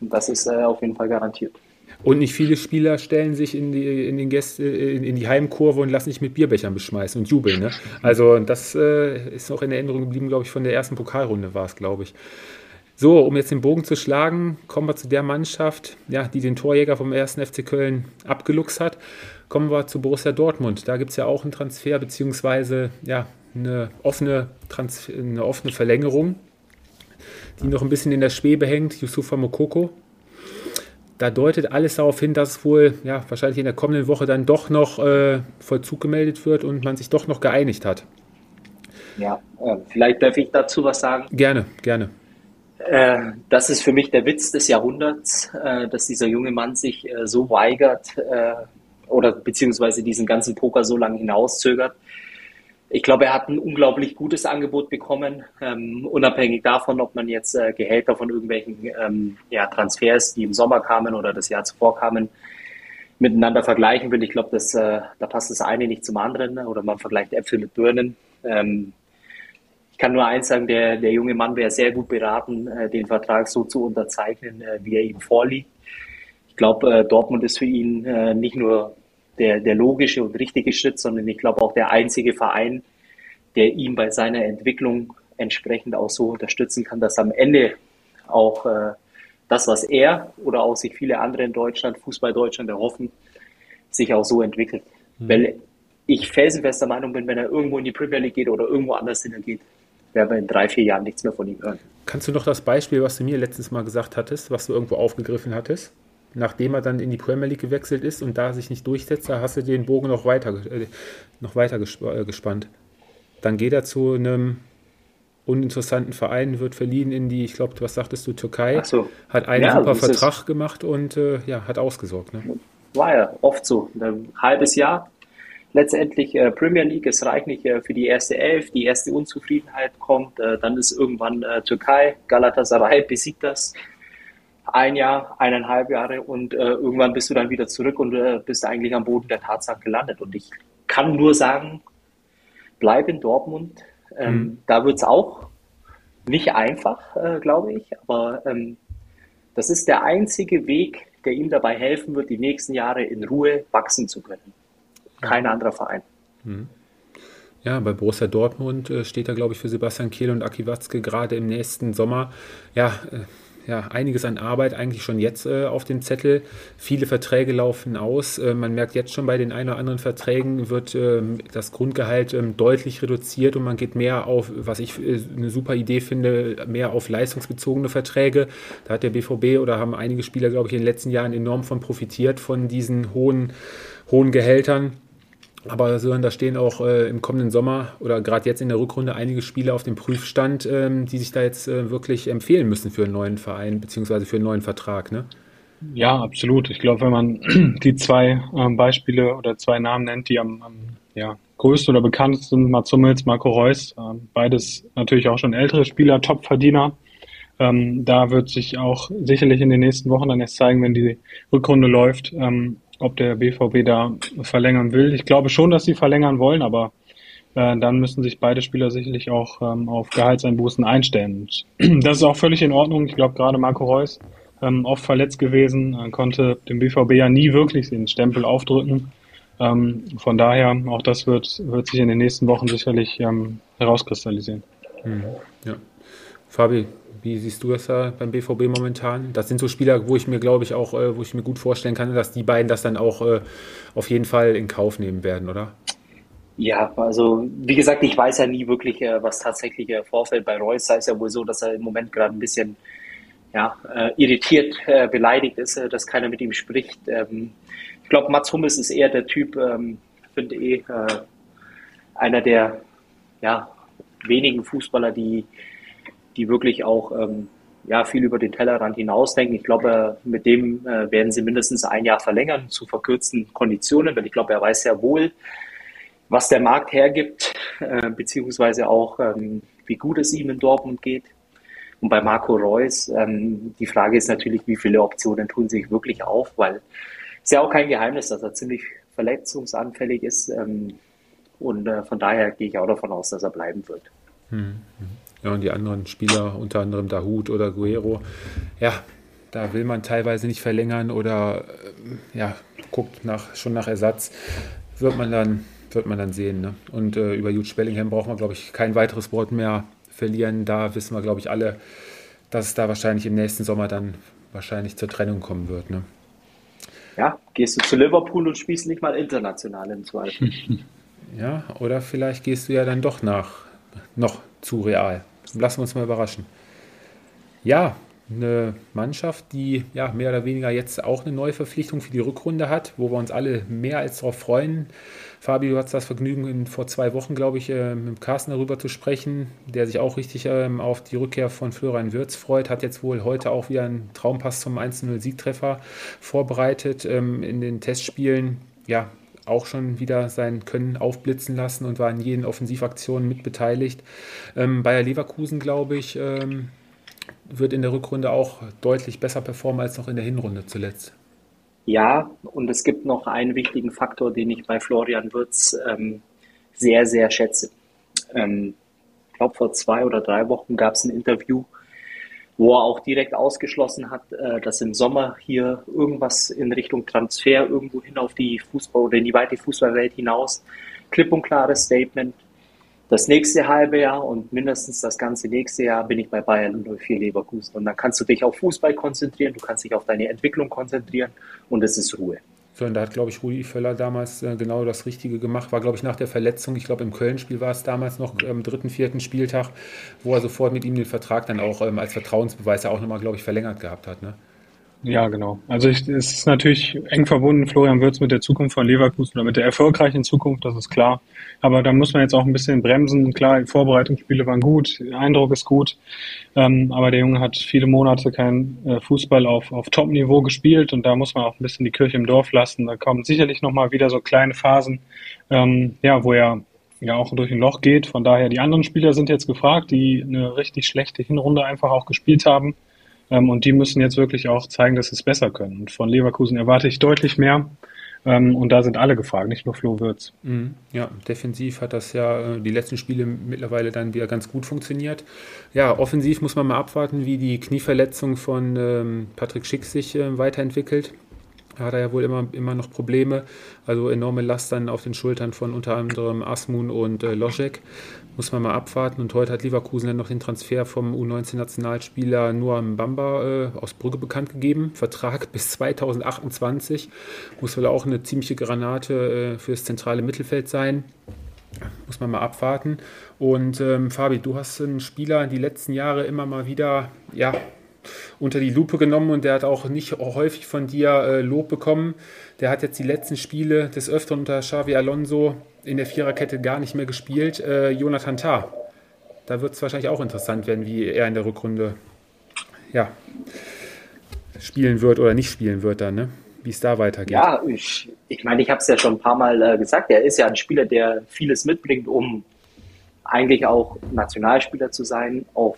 das ist äh, auf jeden Fall garantiert. Und nicht viele Spieler stellen sich in die, in den Gäste, in, in die Heimkurve und lassen sich mit Bierbechern beschmeißen und jubeln. Ne? Also das äh, ist noch in Erinnerung geblieben, glaube ich, von der ersten Pokalrunde war es, glaube ich. So, um jetzt den Bogen zu schlagen, kommen wir zu der Mannschaft, ja, die den Torjäger vom ersten F C Köln abgeluchst hat. Kommen wir zu Borussia Dortmund. Da gibt es ja auch einen Transfer, beziehungsweise ja, eine offene, Transfer, eine offene Verlängerung, die noch ein bisschen in der Schwebe hängt, Youssoufa Moukoko. Da deutet alles darauf hin, dass wohl ja, wahrscheinlich in der kommenden Woche dann doch noch äh, Vollzug gemeldet wird und man sich doch noch geeinigt hat. Ja, äh, vielleicht darf ich dazu was sagen. Gerne, gerne. Äh, das ist für mich der Witz des Jahrhunderts, äh, dass dieser junge Mann sich äh, so weigert äh, oder beziehungsweise diesen ganzen Poker so lange hinauszögert. Ich glaube, er hat ein unglaublich gutes Angebot bekommen, ähm, unabhängig davon, ob man jetzt äh, Gehälter von irgendwelchen ähm, ja, Transfers, die im Sommer kamen oder das Jahr zuvor kamen, miteinander vergleichen will. Ich glaube, das, äh, da passt das eine nicht zum anderen, oder man vergleicht Äpfel mit Birnen. Ähm, ich kann nur eins sagen, der, der junge Mann wäre sehr gut beraten, äh, den Vertrag so zu unterzeichnen, äh, wie er ihm vorliegt. Ich glaube, äh, Dortmund ist für ihn äh, nicht nur Der, der logische und richtige Schritt, sondern ich glaube auch der einzige Verein, der ihm bei seiner Entwicklung entsprechend auch so unterstützen kann, dass am Ende auch äh, das, was er oder auch sich viele andere in Deutschland, Fußball Deutschland erhoffen, sich auch so entwickelt. Mhm. Weil ich felsenfester Meinung bin, wenn er irgendwo in die Premier League geht oder irgendwo anders hin geht, werden wir in drei, vier Jahren nichts mehr von ihm hören. Kannst du noch das Beispiel, was du mir letztens mal gesagt hattest, was du irgendwo aufgegriffen hattest? Nachdem er dann in die Premier League gewechselt ist und da sich nicht durchsetzt, da hast du den Bogen noch weiter, äh, noch weiter gesp- äh, gespannt. Dann geht er zu einem uninteressanten Verein, wird verliehen in die, ich glaube, was sagtest du, Türkei, ach so. Hat einen ja, super Vertrag gemacht und äh, ja, hat ausgesorgt. Ne? War ja oft so. Ein halbes Jahr, letztendlich äh, Premier League, es reicht nicht äh, für die erste Elf, die erste Unzufriedenheit kommt, äh, dann ist irgendwann äh, Türkei, Galatasaray besiegt das. Ein Jahr, eineinhalb Jahre und äh, irgendwann bist du dann wieder zurück und äh, bist eigentlich am Boden der Tatsachen gelandet. Und ich kann nur sagen, bleib in Dortmund. Ähm, mhm. Da wird es auch nicht einfach, äh, glaube ich. Aber ähm, das ist der einzige Weg, der ihm dabei helfen wird, die nächsten Jahre in Ruhe wachsen zu können. Kein anderer Verein. Mhm. Ja, bei Borussia Dortmund äh, steht da, glaube ich, für Sebastian Kehl und Aki Watzke gerade im nächsten Sommer, ja, äh, Ja, einiges an Arbeit eigentlich schon jetzt äh, auf dem Zettel. Viele Verträge laufen aus. Äh, man merkt jetzt schon bei den ein oder anderen Verträgen wird äh, das Grundgehalt äh, deutlich reduziert und man geht mehr auf, was ich äh, eine super Idee finde, mehr auf leistungsbezogene Verträge. Da hat der B V B oder haben einige Spieler, glaube ich, in den letzten Jahren enorm von profitiert, von diesen hohen, hohen Gehältern. Aber Sören, da stehen auch äh, im kommenden Sommer oder gerade jetzt in der Rückrunde einige Spieler auf dem Prüfstand, ähm, die sich da jetzt äh, wirklich empfehlen müssen für einen neuen Verein beziehungsweise für einen neuen Vertrag, ne? Ja, absolut. Ich glaube, wenn man die zwei ähm, Beispiele oder zwei Namen nennt, die am, am ja, größten oder bekanntesten sind, Mats Hummels, Marco Reus, äh, beides natürlich auch schon ältere Spieler, Top-Verdiener. Ähm, da wird sich auch sicherlich in den nächsten Wochen dann erst zeigen, wenn die Rückrunde läuft, ähm, ob der B V B da verlängern will. Ich glaube schon, dass sie verlängern wollen, aber äh, dann müssen sich beide Spieler sicherlich auch ähm, auf Gehaltseinbußen einstellen. Und das ist auch völlig in Ordnung. Ich glaube, gerade Marco Reus, ähm, oft verletzt gewesen, äh, konnte dem B V B ja nie wirklich den Stempel aufdrücken. Ähm, von daher, auch das wird, wird sich in den nächsten Wochen sicherlich ähm, herauskristallisieren. Mhm. Ja. Fabi, wie siehst du das da beim B V B momentan? Das sind so Spieler, wo ich mir, glaube ich, auch, wo ich mir gut vorstellen kann, dass die beiden das dann auch auf jeden Fall in Kauf nehmen werden, oder? Ja, also wie gesagt, ich weiß ja nie wirklich, was tatsächlich vorfällt. Bei Reus sei es ja wohl so, dass er im Moment gerade ein bisschen ja, irritiert, beleidigt ist, dass keiner mit ihm spricht. Ich glaube, Mats Hummels ist eher der Typ, finde ich, einer der ja, wenigen Fußballer, die die wirklich auch ähm, ja, viel über den Tellerrand hinausdenken. Ich glaube, äh, mit dem äh, werden sie mindestens ein Jahr verlängern, zu verkürzten Konditionen, weil ich glaube, er weiß ja wohl, was der Markt hergibt, äh, beziehungsweise auch, ähm, wie gut es ihm in Dortmund geht. Und bei Marco Reus, ähm, die Frage ist natürlich, wie viele Optionen tun sich wirklich auf, weil es ist ja auch kein Geheimnis, dass er ziemlich verletzungsanfällig ist. Ähm, und äh, von daher gehe ich auch davon aus, dass er bleiben wird. Mhm. Ja, und die anderen Spieler, unter anderem Dahoud oder Guerrero, ja, da will man teilweise nicht verlängern oder ja, guckt nach, schon nach Ersatz, wird man dann, wird man dann sehen. Ne? Und äh, über Jude Bellingham braucht man, glaube ich, kein weiteres Wort mehr verlieren. Da wissen wir, glaube ich, alle, dass es da wahrscheinlich im nächsten Sommer dann wahrscheinlich zur Trennung kommen wird. Ne? Ja, gehst du zu Liverpool und spielst nicht mal international im Zweifel. Ja, oder vielleicht gehst du ja dann doch nach, noch zu Real. Lassen wir uns mal überraschen. Ja, eine Mannschaft, die ja mehr oder weniger jetzt auch eine Neuverpflichtung für die Rückrunde hat, wo wir uns alle mehr als darauf freuen. Fabio, du hattest das Vergnügen, in, vor zwei Wochen, glaube ich, mit Carsten darüber zu sprechen, der sich auch richtig auf die Rückkehr von Florian Wirtz freut, hat jetzt wohl heute auch wieder einen Traumpass zum eins zu null Siegtreffer vorbereitet, in den Testspielen, ja, auch schon wieder sein Können aufblitzen lassen und war in jeden Offensivaktionen mitbeteiligt. Bayer Leverkusen, glaube ich, wird in der Rückrunde auch deutlich besser performen als noch in der Hinrunde zuletzt. Ja, und es gibt noch einen wichtigen Faktor, den ich bei Florian Wirtz ähm, sehr, sehr schätze. Ähm, ich glaube, vor zwei oder drei Wochen gab es ein Interview, wo er auch direkt ausgeschlossen hat, äh, dass im Sommer hier irgendwas in Richtung Transfer irgendwo hin auf die Fußball- oder in die weite Fußballwelt hinaus. Klipp und klares Statement. Das nächste halbe Jahr und mindestens das ganze nächste Jahr bin ich bei Bayern null vier Leverkusen. Und dann kannst du dich auf Fußball konzentrieren, du kannst dich auf deine Entwicklung konzentrieren und es ist Ruhe. So, und da hat, glaube ich, Rudi Völler damals äh, genau das Richtige gemacht. War, glaube ich, nach der Verletzung, ich glaube, im Köln-Spiel war es damals noch am ähm, dritten, vierten Spieltag, wo er sofort mit ihm den Vertrag dann auch ähm, als Vertrauensbeweis ja auch nochmal, glaube ich, verlängert gehabt hat, ne? Ja, genau. Also ich, es ist natürlich eng verbunden, Florian Wirtz, mit der Zukunft von Leverkusen oder mit der erfolgreichen Zukunft, das ist klar. Aber da muss man jetzt auch ein bisschen bremsen. Klar, die Vorbereitungsspiele waren gut, der Eindruck ist gut. Ähm, aber der Junge hat viele Monate keinen äh, Fußball auf, auf Top-Niveau gespielt und da muss man auch ein bisschen die Kirche im Dorf lassen. Da kommen sicherlich nochmal wieder so kleine Phasen, ähm, ja, wo er ja auch durch ein Loch geht. Von daher, die anderen Spieler sind jetzt gefragt, die eine richtig schlechte Hinrunde einfach auch gespielt haben. Und die müssen jetzt wirklich auch zeigen, dass sie es besser können. Und von Leverkusen erwarte ich deutlich mehr. Und da sind alle gefragt, nicht nur Flo Wirtz. Ja, defensiv hat das ja die letzten Spiele mittlerweile dann wieder ganz gut funktioniert. Ja, offensiv muss man mal abwarten, wie die Knieverletzung von Patrick Schick sich weiterentwickelt. Da hat er ja wohl immer, immer noch Probleme. Also enorme Last dann auf den Schultern von unter anderem Asmun und äh, Loschek. Muss man mal abwarten. Und heute hat Leverkusen dann noch den Transfer vom U neunzehn-Nationalspieler Noam Bamba äh, aus Brügge bekannt gegeben. Vertrag bis zweitausendachtundzwanzig. Muss wohl auch eine ziemliche Granate äh, fürs zentrale Mittelfeld sein. Muss man mal abwarten. Und ähm, Fabi, du hast einen Spieler die letzten Jahre immer mal wieder, ja, unter die Lupe genommen und der hat auch nicht häufig von dir äh, Lob bekommen. Der hat jetzt die letzten Spiele des Öfteren unter Xavi Alonso in der Viererkette gar nicht mehr gespielt. Äh, Jonathan Tah. Da wird es wahrscheinlich auch interessant werden, wie er in der Rückrunde ja, spielen wird oder nicht spielen wird dann, ne? Wie es da weitergeht. Ja, ich, ich meine, ich habe es ja schon ein paar Mal äh, gesagt, er ist ja ein Spieler, der vieles mitbringt, um eigentlich auch Nationalspieler zu sein, auf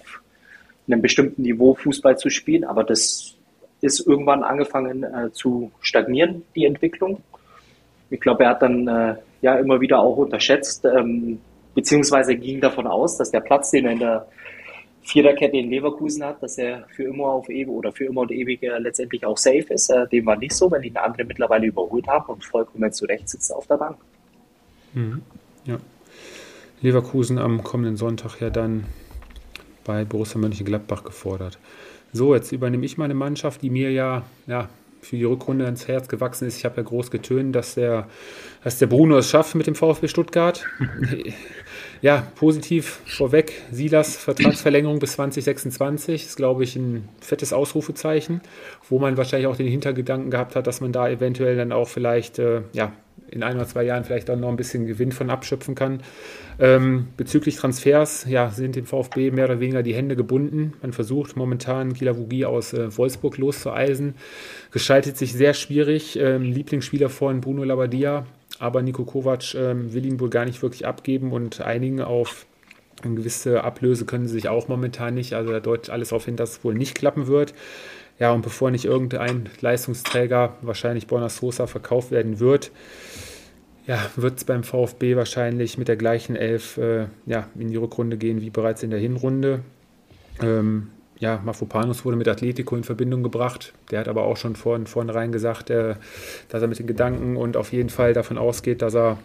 einem bestimmten Niveau Fußball zu spielen, aber das ist irgendwann angefangen äh, zu stagnieren, die Entwicklung. Ich glaube, er hat dann äh, ja immer wieder auch unterschätzt, ähm, beziehungsweise ging davon aus, dass der Platz, den er in der Viererkette in Leverkusen hat, dass er für immer auf ewig oder für immer und ewig äh, letztendlich auch safe ist. Äh, dem war nicht so, weil ihn andere mittlerweile überholt haben und vollkommen zu Recht sitzt auf der Bank. Mhm. Ja. Leverkusen am kommenden Sonntag ja dann bei Borussia Mönchengladbach gefordert. So, jetzt übernehme ich meine Mannschaft, die mir ja, ja für die Rückrunde ins Herz gewachsen ist. Ich habe ja groß getönt, dass der, dass der Bruno es schafft mit dem VfB Stuttgart. Ja, positiv vorweg, Silas Vertragsverlängerung bis zwanzig sechsundzwanzig ist, glaube ich, ein fettes Ausrufezeichen, wo man wahrscheinlich auch den Hintergedanken gehabt hat, dass man da eventuell dann auch vielleicht, äh, ja, in ein oder zwei Jahren vielleicht auch noch ein bisschen Gewinn von abschöpfen kann. Ähm, bezüglich Transfers ja, sind dem VfB mehr oder weniger die Hände gebunden. Man versucht momentan Kilavogui aus äh, Wolfsburg loszueisen. Gestaltet sich sehr schwierig. Ähm, Lieblingsspieler von Bruno Labbadia, aber Niko Kovac ähm, will ihn wohl gar nicht wirklich abgeben und einigen auf eine gewisse Ablöse können sie sich auch momentan nicht. Also da deutet alles darauf hin, dass es wohl nicht klappen wird. Ja, und bevor nicht irgendein Leistungsträger, wahrscheinlich Borna Sosa, verkauft werden wird, ja, wird es beim VfB wahrscheinlich mit der gleichen Elf äh, ja, in die Rückrunde gehen wie bereits in der Hinrunde. Ähm, ja, Mafropanos wurde mit Atletico in Verbindung gebracht. Der hat aber auch schon vorn, vornherein gesagt, äh, dass er mit den Gedanken und auf jeden Fall davon ausgeht, dass er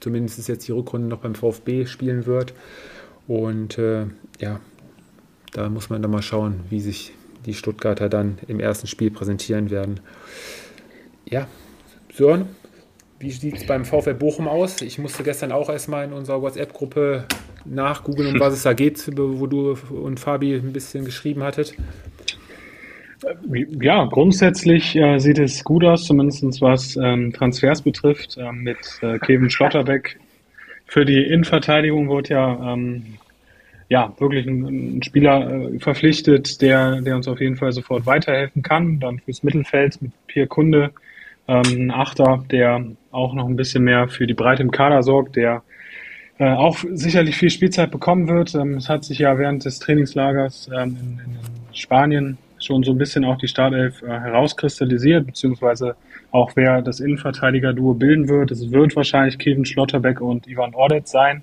zumindest jetzt die Rückrunde noch beim VfB spielen wird. Und äh, ja, Da muss man dann mal schauen, wie sich die Stuttgarter dann im ersten Spiel präsentieren werden. Ja, Sören, wie sieht es beim VfL Bochum aus? Ich musste gestern auch erstmal in unserer WhatsApp-Gruppe nachgoogeln, um was es da geht, wo du und Fabi ein bisschen geschrieben hattet. Ja, grundsätzlich äh, sieht es gut aus, zumindest was ähm, Transfers betrifft. Äh, mit äh, Kevin Schlotterbeck für die Innenverteidigung wurde ja, ähm, ja wirklich ein, ein Spieler äh, verpflichtet, der, der uns auf jeden Fall sofort weiterhelfen kann. Dann fürs Mittelfeld mit Pierre Kunde, ähm, ein Achter, der auch noch ein bisschen mehr für die Breite im Kader sorgt, der Äh, auch sicherlich viel Spielzeit bekommen wird. Ähm, es hat sich ja während des Trainingslagers ähm, in, in Spanien schon so ein bisschen auch die Startelf äh, herauskristallisiert, beziehungsweise auch wer das Innenverteidiger-Duo bilden wird. Es wird wahrscheinlich Kevin Schlotterbeck und Ivan Ordet sein.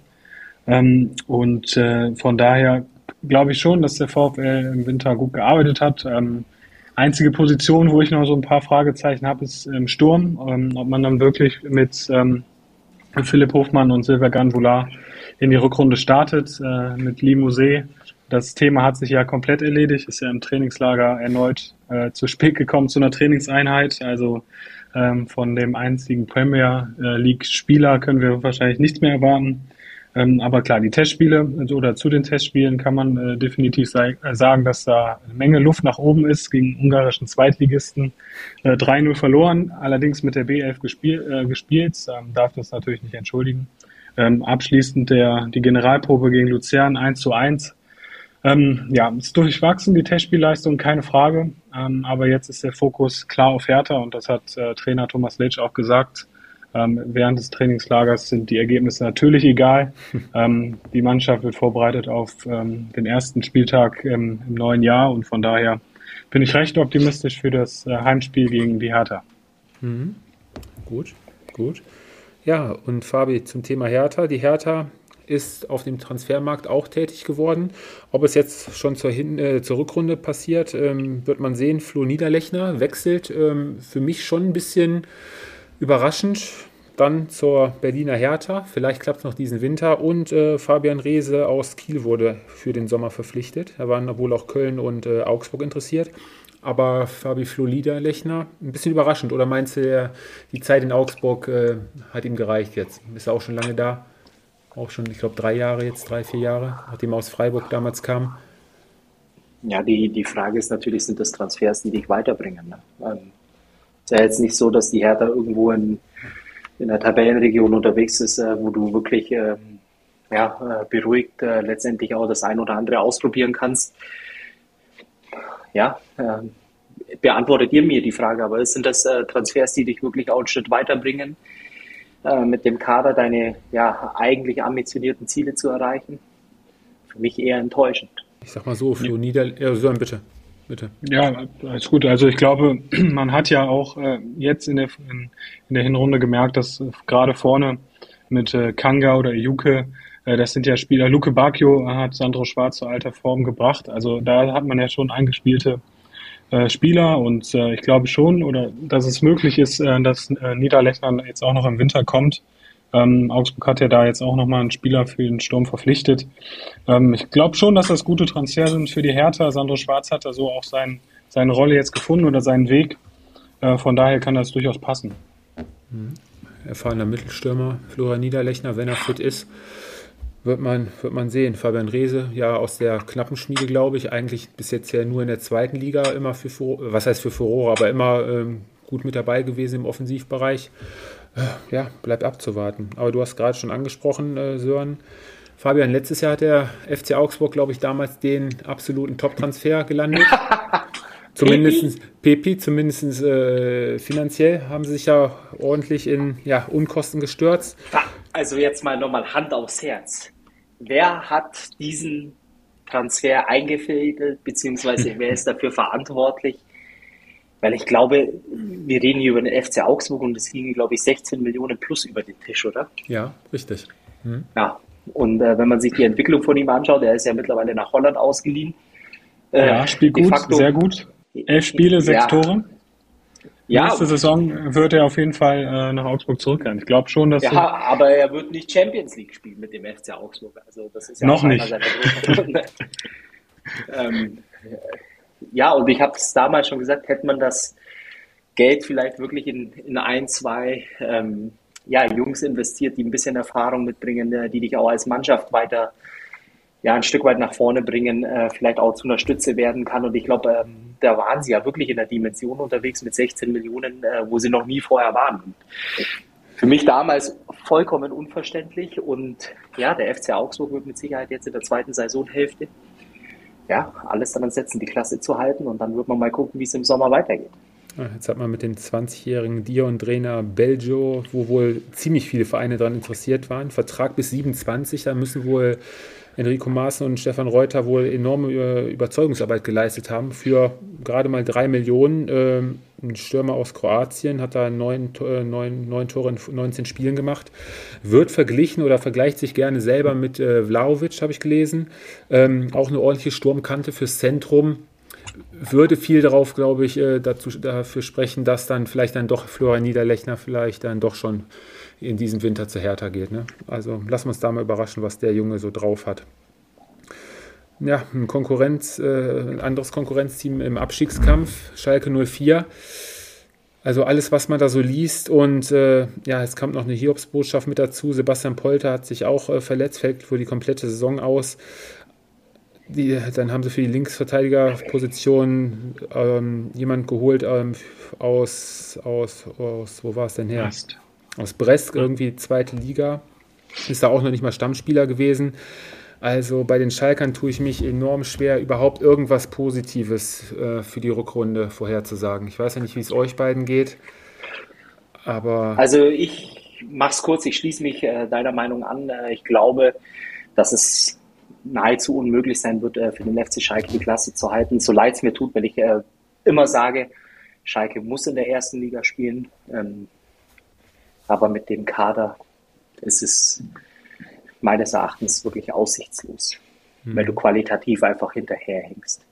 Ähm, und äh, von daher glaube ich schon, dass der VfL im Winter gut gearbeitet hat. Ähm, einzige Position, wo ich noch so ein paar Fragezeichen habe, ist im Sturm. Ähm, ob man dann wirklich mit... Ähm, Philipp Hofmann und Sylvain Ganvoula in die Rückrunde startet äh, mit Limousin. Das Thema hat sich ja komplett erledigt, ist ja im Trainingslager erneut äh, zu spät gekommen zu einer Trainingseinheit. Also ähm, von dem einzigen Premier League-Spieler können wir wahrscheinlich nichts mehr erwarten. Ähm, aber klar, die Testspiele also, oder zu den Testspielen kann man äh, definitiv sei, äh, sagen, dass da eine Menge Luft nach oben ist gegen ungarischen Zweitligisten. Äh, drei null verloren, allerdings mit der B elf gespiel, äh, gespielt, ähm, darf das natürlich nicht entschuldigen. Ähm, abschließend der die Generalprobe gegen Luzern eins zu eins. Ähm, ja, ist durchwachsen, die Testspielleistung, keine Frage. Ähm, aber jetzt ist der Fokus klar auf Hertha und das hat äh, Trainer Thomas Letsch auch gesagt. Ähm, während des Trainingslagers sind die Ergebnisse natürlich egal. Ähm, die Mannschaft wird vorbereitet auf ähm, den ersten Spieltag ähm, im neuen Jahr und von daher bin ich recht optimistisch für das äh, Heimspiel gegen die Hertha. Mhm. Gut, gut. Ja, und Fabi, zum Thema Hertha. Die Hertha ist auf dem Transfermarkt auch tätig geworden. Ob es jetzt schon zur, Hin- äh, zur Rückrunde passiert, ähm, wird man sehen. Flo Niederlechner wechselt ähm, für mich schon ein bisschen... überraschend dann zur Berliner Hertha. Vielleicht klappt es noch diesen Winter. Und äh, Fabian Reese aus Kiel wurde für den Sommer verpflichtet. Da waren wohl auch Köln und äh, Augsburg interessiert. Aber Fabi Flo Niederlechner, ein bisschen überraschend. Oder meinst du, die Zeit in Augsburg äh, hat ihm gereicht jetzt? Ist er auch schon lange da? Auch schon, ich glaube, drei Jahre jetzt, drei, vier Jahre, nachdem er aus Freiburg damals kam. Ja, die, die Frage ist natürlich, sind das Transfers, die dich weiterbringen? Ne? Ähm, Es ist ja jetzt nicht so, dass die Hertha irgendwo in, in der Tabellenregion unterwegs ist, äh, wo du wirklich ähm, ja, äh, beruhigt äh, letztendlich auch das ein oder andere ausprobieren kannst. Ja, äh, beantwortet ihr mir die Frage, aber sind das äh, Transfers, die dich wirklich auch einen Schritt weiterbringen, äh, mit dem Kader deine ja, eigentlich ambitionierten Ziele zu erreichen? Für mich eher enttäuschend. Ich sag mal so, Flo Niederl... Ja, Sören, bitte. Bitte. Ja, alles gut. Also ich glaube, man hat ja auch äh, jetzt in der, in, in der Hinrunde gemerkt, dass äh, gerade vorne mit äh, Kanga oder Iuke, äh, das sind ja Spieler, Luke Bacchio hat Sandro Schwarz zur alter Form gebracht. Also da hat man ja schon eingespielte äh, Spieler und äh, ich glaube schon, oder dass es möglich ist, äh, dass äh, Niederlechner jetzt auch noch im Winter kommt. Ähm, Augsburg hat ja da jetzt auch nochmal einen Spieler für den Sturm verpflichtet. Ähm, ich glaube schon, dass das gute Transfer sind für die Hertha. Sandro Schwarz hat da so auch sein, seine Rolle jetzt gefunden oder seinen Weg. Äh, von daher kann das durchaus passen. Mhm. Erfahrener Mittelstürmer, Florian Niederlechner, wenn er fit ist, wird man, wird man sehen. Fabian Reese, ja aus der Knappenschmiede, glaube ich, eigentlich bis jetzt ja nur in der zweiten Liga immer für Furore, was heißt für Furore, aber immer ähm, gut mit dabei gewesen im Offensivbereich. Ja, bleibt abzuwarten. Aber du hast gerade schon angesprochen, äh, Sören. Fabian, letztes Jahr hat der F C Augsburg, glaube ich, damals den absoluten Top-Transfer gelandet. Zumindest Pepi, zumindest äh, finanziell haben sie sich ja ordentlich in ja, Unkosten gestürzt. Also jetzt mal nochmal Hand aufs Herz. Wer hat diesen Transfer eingefädelt, beziehungsweise wer ist dafür verantwortlich? Weil ich glaube, wir reden hier über den F C Augsburg und es liegen, glaube ich, sechzehn Millionen plus über den Tisch, oder? Ja, richtig. Mhm. Ja, und äh, wenn man sich die Entwicklung von ihm anschaut, er ist ja mittlerweile nach Holland ausgeliehen. Äh, ja, spielt gut, facto, sehr gut. Elf Spiele, sechs ja. Tore. Ja, nächste Saison wird er auf jeden Fall äh, nach Augsburg zurückkehren. Ich glaube schon, dass... Ja, aber er wird nicht Champions League spielen mit dem F C Augsburg. Also das ist ja noch nicht. Seiner ähm, ja, und ich habe es damals schon gesagt, hätte man das Geld vielleicht wirklich in, in ein, zwei ähm, ja, Jungs investiert, die ein bisschen Erfahrung mitbringen, die dich auch als Mannschaft weiter ja, ein Stück weit nach vorne bringen, äh, vielleicht auch zu einer Stütze werden kann. Und ich glaube, ähm, da waren sie ja wirklich in der Dimension unterwegs mit sechzehn Millionen, äh, wo sie noch nie vorher waren. Für mich damals vollkommen unverständlich. Und ja, der F C Augsburg wird mit Sicherheit jetzt in der zweiten Saisonhälfte ja, alles daran setzen, die Klasse zu halten. Und dann wird man mal gucken, wie es im Sommer weitergeht. Jetzt hat man mit dem zwanzigjährigen Dion-Trainer Belgio, wo wohl ziemlich viele Vereine daran interessiert waren. Vertrag bis siebenundzwanzig, da müssen wohl Enrico Maaßen und Stefan Reuter wohl enorme Überzeugungsarbeit geleistet haben. Für gerade mal drei Millionen. Ein Stürmer aus Kroatien hat da neun, neun, neun Tore in neunzehn Spielen gemacht. Wird verglichen oder vergleicht sich gerne selber mit Vlahovic, habe ich gelesen. Auch eine ordentliche Sturmkante fürs Zentrum. Würde viel darauf, glaube ich, dazu, dafür sprechen, dass dann vielleicht dann doch Florian Niederlechner vielleicht dann doch schon in diesem Winter zu Hertha geht. Ne? Also lassen wir uns da mal überraschen, was der Junge so drauf hat. Ja, ein Konkurrenz, äh, ein anderes Konkurrenzteam im Abstiegskampf, Schalke null vier. Also alles, was man da so liest. Und äh, ja, es kommt noch eine Hiobsbotschaft mit dazu. Sebastian Polter hat sich auch äh, verletzt, fällt wohl die komplette Saison aus. Die, dann haben sie für die Linksverteidigerposition ähm, jemanden geholt ähm, aus, aus, aus, wo war es denn her? Brest. Aus Brest, irgendwie zweite Liga. Ist da auch noch nicht mal Stammspieler gewesen. Also bei den Schalkern tue ich mich enorm schwer, überhaupt irgendwas Positives äh, für die Rückrunde vorherzusagen. Ich weiß ja nicht, wie es euch beiden geht, aber... Also ich mach's kurz, ich schließe mich äh, deiner Meinung an. Äh, ich glaube, dass es nahezu unmöglich sein wird, für den F C Schalke die Klasse zu halten. So leid es mir tut, wenn ich immer sage, Schalke muss in der ersten Liga spielen. Aber mit dem Kader ist es meines Erachtens wirklich aussichtslos, mhm. weil du qualitativ einfach hinterherhängst.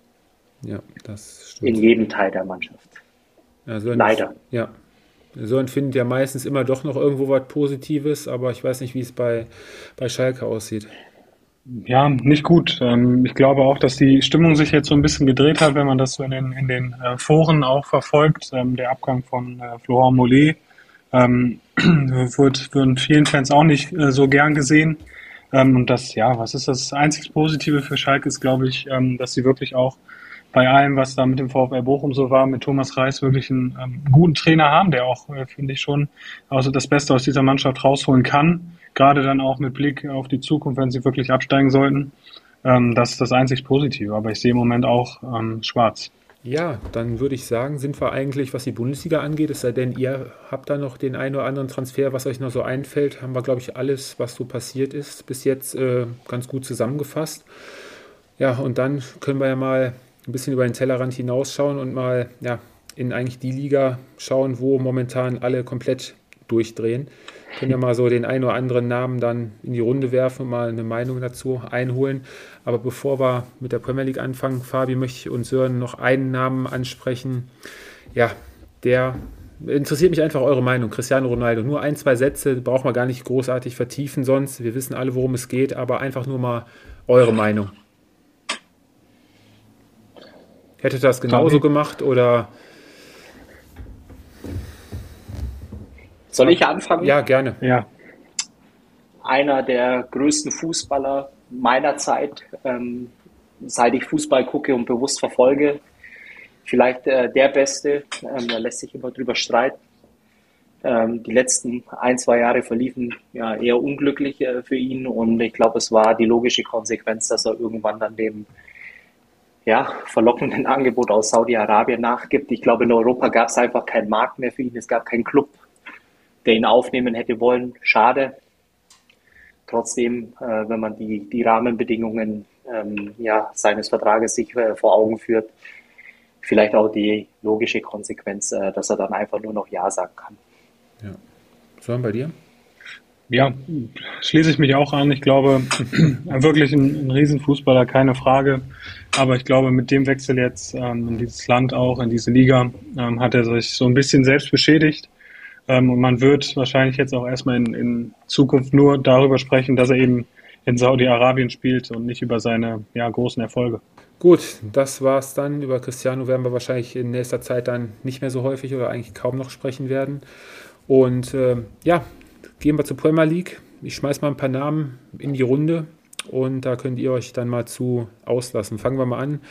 Ja, das stimmt. In jedem Teil der Mannschaft. Ja, so leider. Ja. So empfindet ja meistens immer doch noch irgendwo was Positives, aber ich weiß nicht, wie es bei, bei Schalke aussieht. Ja, nicht gut. Ich glaube auch, dass die Stimmung sich jetzt so ein bisschen gedreht hat, wenn man das so in den, in den Foren auch verfolgt. Der Abgang von Florent Mollet wird von vielen Fans auch nicht so gern gesehen. Und das, ja, was ist das einzig Positive für Schalke ist, glaube ich, dass sie wirklich auch bei allem, was da mit dem VfL Bochum so war, mit Thomas Reis wirklich einen ähm, guten Trainer haben, der auch, äh, finde ich schon, also das Beste aus dieser Mannschaft rausholen kann. Gerade dann auch mit Blick auf die Zukunft, wenn sie wirklich absteigen sollten. Ähm, das ist das einzig Positive. Aber ich sehe im Moment auch ähm, schwarz. Ja, dann würde ich sagen, sind wir eigentlich, was die Bundesliga angeht, es sei denn, ihr habt da noch den einen oder anderen Transfer, was euch noch so einfällt, haben wir, glaube ich, alles, was so passiert ist, bis jetzt äh, ganz gut zusammengefasst. Ja, und dann können wir ja mal ein bisschen über den Tellerrand hinausschauen und mal ja, in eigentlich die Liga schauen, wo momentan alle komplett durchdrehen. Können ja mal so den einen oder anderen Namen dann in die Runde werfen und mal eine Meinung dazu einholen. Aber bevor wir mit der Premier League anfangen, Fabi, möchte ich und Sören noch einen Namen ansprechen. Ja, der interessiert mich einfach eure Meinung. Cristiano Ronaldo, nur ein, zwei Sätze, braucht man gar nicht großartig vertiefen sonst. Wir wissen alle, worum es geht, aber einfach nur mal eure Meinung. Hättet ihr das genauso gemacht oder... Soll ich anfangen? Ja, gerne. Ja. Einer der größten Fußballer meiner Zeit, ähm, seit ich Fußball gucke und bewusst verfolge. Vielleicht äh, der Beste, ähm, da lässt sich immer drüber streiten. Ähm, die letzten ein, zwei Jahre verliefen ja, eher unglücklich äh, für ihn und ich glaube, es war die logische Konsequenz, dass er irgendwann dann dem ja, verlockenden Angebot aus Saudi-Arabien nachgibt. Ich glaube, in Europa gab es einfach keinen Markt mehr für ihn. Es gab keinen Club, der ihn aufnehmen hätte wollen. Schade. Trotzdem, äh, wenn man die, die Rahmenbedingungen ähm, ja, seines Vertrages sich äh, vor Augen führt, vielleicht auch die logische Konsequenz, äh, dass er dann einfach nur noch Ja sagen kann. Ja. Sören, bei dir? Ja, schließe ich mich auch an. Ich glaube, wirklich ein, ein Riesenfußballer, keine Frage. Aber ich glaube, mit dem Wechsel jetzt ähm, in dieses Land auch, in diese Liga, ähm, hat er sich so ein bisschen selbst beschädigt. Ähm, und man wird wahrscheinlich jetzt auch erstmal in, in Zukunft nur darüber sprechen, dass er eben in Saudi-Arabien spielt und nicht über seine ja, großen Erfolge. Gut, das war's dann. Über Cristiano werden wir wahrscheinlich in nächster Zeit dann nicht mehr so häufig oder eigentlich kaum noch sprechen werden. Und äh, ja, gehen wir zur Premier League. Ich schmeiß mal ein paar Namen in die Runde und da könnt ihr euch dann mal zu auslassen. Fangen wir mal an.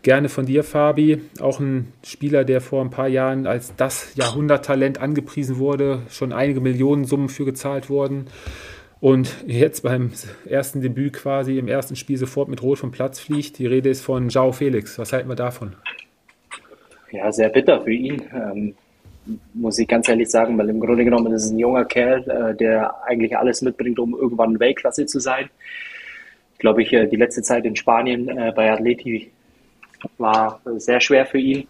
Gerne von dir, Fabi. Auch ein Spieler, der vor ein paar Jahren als das Jahrhunderttalent angepriesen wurde, schon einige Millionen Summen für gezahlt wurden. Und jetzt beim ersten Debüt quasi, im ersten Spiel sofort mit Rot vom Platz fliegt. Die Rede ist von João Felix. Was halten wir davon? Ja, sehr bitter für ihn, ähm, muss ich ganz ehrlich sagen, weil im Grunde genommen ist es ein junger Kerl, äh, der eigentlich alles mitbringt, um irgendwann Weltklasse zu sein. Glaube ich, äh, die letzte Zeit in Spanien äh, bei Atleti war äh, sehr schwer für ihn.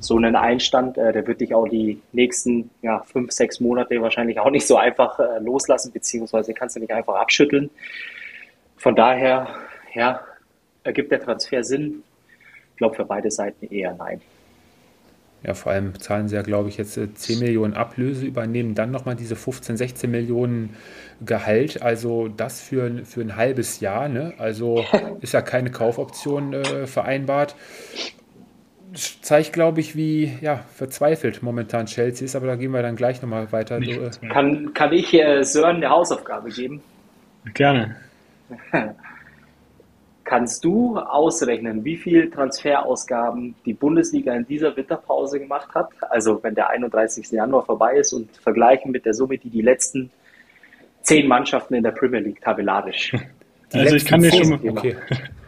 So einen Einstand, äh, der wird dich auch die nächsten ja, fünf, sechs Monate wahrscheinlich auch nicht so einfach äh, loslassen, beziehungsweise kannst du nicht einfach abschütteln. Von daher, ja, ergibt der Transfer Sinn? Ich glaube, für beide Seiten eher nein. Ja, vor allem zahlen sie ja, glaube ich, jetzt zehn Millionen Ablöse, übernehmen dann nochmal diese fünfzehn, sechzehn Millionen Gehalt. Also das für, für ein halbes Jahr, ne? Also ist ja keine Kaufoption äh, vereinbart. Zeigt, glaube ich, wie ja, verzweifelt momentan Chelsea ist, aber da gehen wir dann gleich nochmal weiter. Kann, kann ich äh, Sören eine Hausaufgabe geben? Gerne. Kannst du ausrechnen, wie viel Transferausgaben die Bundesliga in dieser Winterpause gemacht hat? Also wenn der einunddreißigster Januar vorbei ist und vergleichen mit der Summe, die die letzten zehn Mannschaften in der Premier League tabellarisch. Die also ich kann dir schon mal... Okay.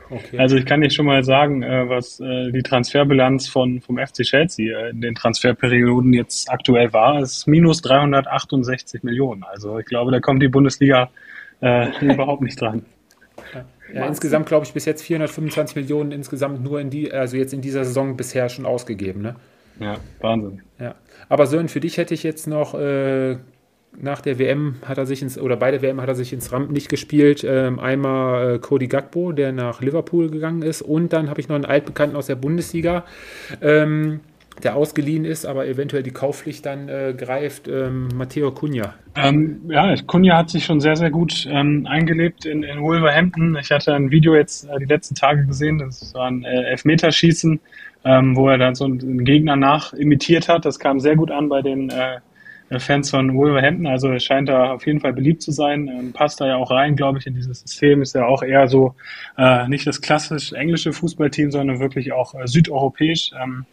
Okay. Also ich kann dir schon mal sagen, was die Transferbilanz von, vom F C Chelsea in den Transferperioden jetzt aktuell war, ist minus dreihundertachtundsechzig Millionen. Also ich glaube, da kommt die Bundesliga äh, überhaupt nicht dran. Ja, insgesamt glaube ich bis jetzt vierhundertfünfundzwanzig Millionen insgesamt nur in die, also jetzt in dieser Saison bisher schon ausgegeben, ne? Ja, Wahnsinn. Ja. Aber Sören, für dich hätte ich jetzt noch äh, nach der W M hat er sich ins, oder bei der W M hat er sich ins Rampenlicht gespielt. Ähm, einmal äh, Cody Gakpo, der nach Liverpool gegangen ist, und dann habe ich noch einen Altbekannten aus der Bundesliga, ähm, der ausgeliehen ist, aber eventuell die Kaufpflicht dann äh, greift, ähm, Matteo Cunha. Ähm, ja, Cunha hat sich schon sehr, sehr gut ähm, eingelebt in, in Wolverhampton. Ich hatte ein Video jetzt äh, die letzten Tage gesehen, das war ein äh, Elfmeterschießen, ähm, wo er dann so einen Gegner nach imitiert hat. Das kam sehr gut an bei den äh, Fans von Wolverhampton, also er scheint da auf jeden Fall beliebt zu sein, ähm, passt da ja auch rein, glaube ich, in dieses System, ist ja auch eher so äh, nicht das klassisch englische Fußballteam, sondern wirklich auch äh, südeuropäisch, ähm,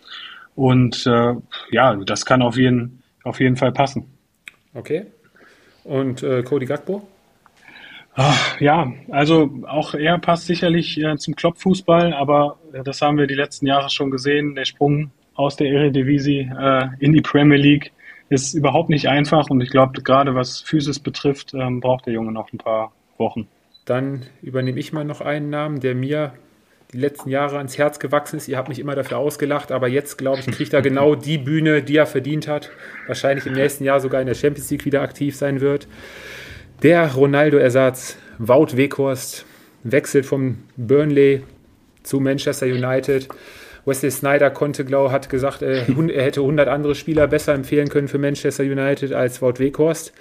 und äh, ja, das kann auf jeden, auf jeden Fall passen. Okay, und äh, Cody Gakpo? Ach, ja, also auch er passt sicherlich äh, zum Klopp-Fußball, aber äh, das haben wir die letzten Jahre schon gesehen, der Sprung aus der Eredivisie äh, in die Premier League ist überhaupt nicht einfach und ich glaube, gerade was Physis betrifft, ähm, braucht der Junge noch ein paar Wochen. Dann übernehme ich mal noch einen Namen, der mir die letzten Jahre ans Herz gewachsen ist. Ihr habt mich immer dafür ausgelacht, aber jetzt, glaube ich, kriegt er genau die Bühne, die er verdient hat. Wahrscheinlich im nächsten Jahr sogar in der Champions League wieder aktiv sein wird. Der Ronaldo-Ersatz Wout Weghorst wechselt vom Burnley zu Manchester United. Wesley Sneijder konnte, glaube hat gesagt, er hätte hundert andere Spieler besser empfehlen können für Manchester United als Wout Weghorst.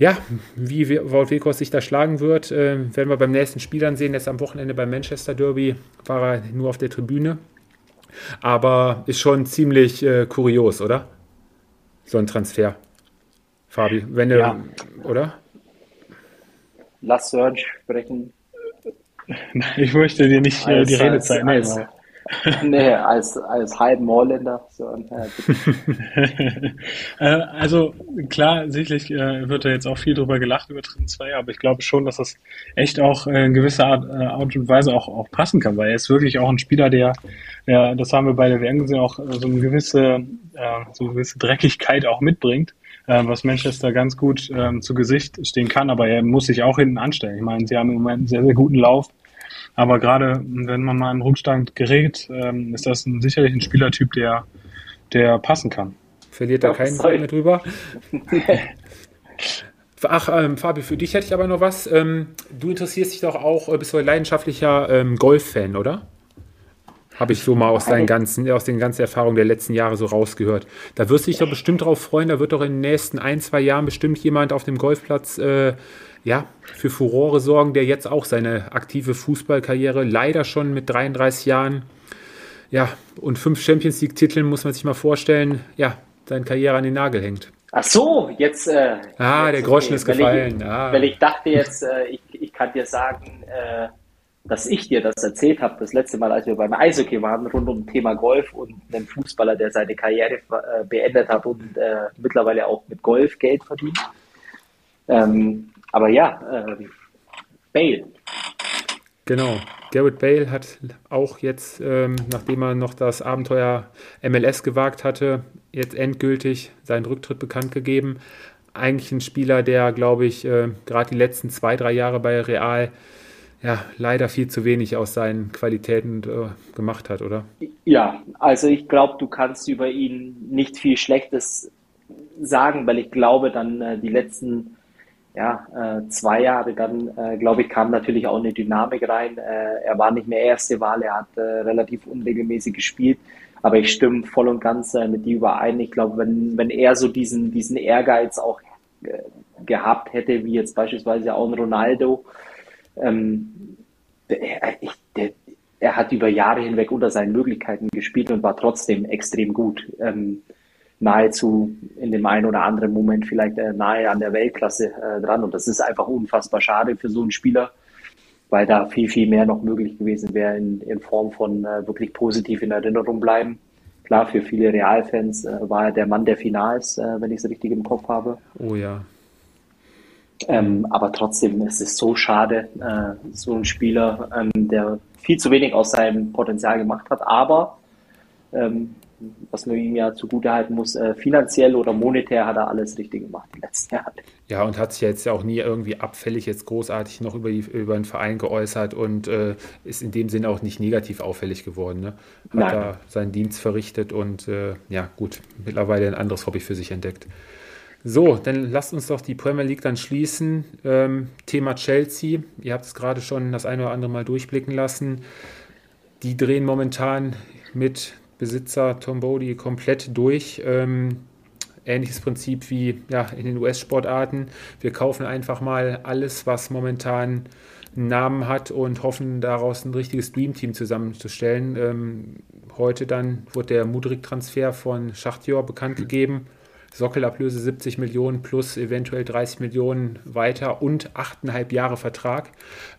Ja, wie Wout Weghorst sich da schlagen wird, werden wir beim nächsten Spiel dann sehen. Jetzt am Wochenende beim Manchester Derby war er nur auf der Tribüne. Aber ist schon ziemlich äh, kurios, oder? So ein Transfer. Fabi, wenn du, ja. Oder? Lass Sören sprechen. Ich möchte dir nicht äh, die als, Redezeit nehmen. Nee, als, als halben Holländer. So, also klar, sicherlich äh, wird da jetzt auch viel drüber gelacht über Transfer, aber ich glaube schon, dass das echt auch äh, in gewisser Art, äh, Art und Weise auch, auch passen kann, weil er ist wirklich auch ein Spieler, der, der das haben wir bei der W M gesehen, auch äh, so, eine gewisse, äh, so eine gewisse Dreckigkeit auch mitbringt, äh, was Manchester ganz gut äh, zu Gesicht stehen kann, aber er muss sich auch hinten anstellen. Ich meine, sie haben im Moment einen sehr, sehr guten Lauf. Aber gerade, wenn man mal in Rückstand gerät, ähm, ist das ein, sicherlich ein Spielertyp, der, der passen kann. Verliert da keinen Fall mehr drüber. Ach, ähm, Fabi, für dich hätte ich aber noch was. Ähm, du interessierst dich doch auch, bist du ein leidenschaftlicher ähm, Golf-Fan, oder? Habe ich so mal aus, seinen ganzen, aus den ganzen Erfahrungen der letzten Jahre so rausgehört. Da wirst du dich doch bestimmt drauf freuen. Da wird doch in den nächsten ein, zwei Jahren bestimmt jemand auf dem Golfplatz äh, ja, für Furore sorgen, der jetzt auch seine aktive Fußballkarriere leider schon mit dreiunddreißig Jahren ja, und fünf Champions-League-Titeln, muss man sich mal vorstellen, ja, seine Karriere an den Nagel hängt. Ach so, jetzt... Äh, ah, jetzt, der Groschen okay, ist gefallen. Weil ich, ah. weil ich dachte jetzt, äh, ich, ich kann dir sagen... Äh, dass ich dir das erzählt habe, das letzte Mal, als wir beim Eishockey waren, rund um das Thema Golf und einen Fußballer, der seine Karriere äh, beendet hat und äh, mittlerweile auch mit Golf Geld verdient. Ähm, aber ja, äh, Bale. Genau, Gareth Bale hat auch jetzt, ähm, nachdem er noch das Abenteuer M L S gewagt hatte, jetzt endgültig seinen Rücktritt bekannt gegeben. Eigentlich ein Spieler, der, glaube ich, äh, gerade die letzten zwei, drei Jahre bei Real ja, leider viel zu wenig aus seinen Qualitäten äh, gemacht hat, oder? Ja, also ich glaube, du kannst über ihn nicht viel Schlechtes sagen, weil ich glaube, dann äh, die letzten ja, äh, zwei Jahre, dann äh, glaube ich, kam natürlich auch eine Dynamik rein. Äh, er war nicht mehr erste Wahl, er hat äh, relativ unregelmäßig gespielt, aber ich stimme voll und ganz äh, mit dir überein. Ich glaube, wenn, wenn er so diesen, diesen Ehrgeiz auch äh, gehabt hätte, wie jetzt beispielsweise auch ein Ronaldo, Ähm, der, der, er hat über Jahre hinweg unter seinen Möglichkeiten gespielt und war trotzdem extrem gut. Ähm, nahezu in dem einen oder anderen Moment vielleicht äh, nahe an der Weltklasse äh, dran. Und das ist einfach unfassbar schade für so einen Spieler, weil da viel, viel mehr noch möglich gewesen wäre in, in Form von äh, wirklich positiv in Erinnerung bleiben. Klar, für viele Real-Fans äh, war er der Mann der Finals, äh, wenn ich es richtig im Kopf habe. Oh ja. Ähm, aber trotzdem ist es so schade, äh, so ein Spieler, ähm, der viel zu wenig aus seinem Potenzial gemacht hat, aber ähm, was man ihm ja zugutehalten muss, äh, finanziell oder monetär hat er alles richtig gemacht die letzten Jahre. Ja, und hat sich ja jetzt auch nie irgendwie abfällig jetzt großartig noch über, die, über den Verein geäußert und äh, ist in dem Sinne auch nicht negativ auffällig geworden. Ne? Hat Nein. da seinen Dienst verrichtet und äh, ja gut, mittlerweile ein anderes Hobby für sich entdeckt. So, dann lasst uns doch die Premier League dann schließen. Ähm, Thema Chelsea. Ihr habt es gerade schon das eine oder andere Mal durchblicken lassen. Die drehen momentan mit Besitzer Tom Bowley komplett durch. Ähm, ähnliches Prinzip wie ja, in den U S-Sportarten. Wir kaufen einfach mal alles, was momentan einen Namen hat und hoffen, daraus ein richtiges Dreamteam zusammenzustellen. Ähm, heute dann wurde der Mudryk-Transfer von Schachtior bekannt gegeben. Sockelablöse siebzig Millionen plus eventuell dreißig Millionen weiter und achteinhalb Jahre Vertrag.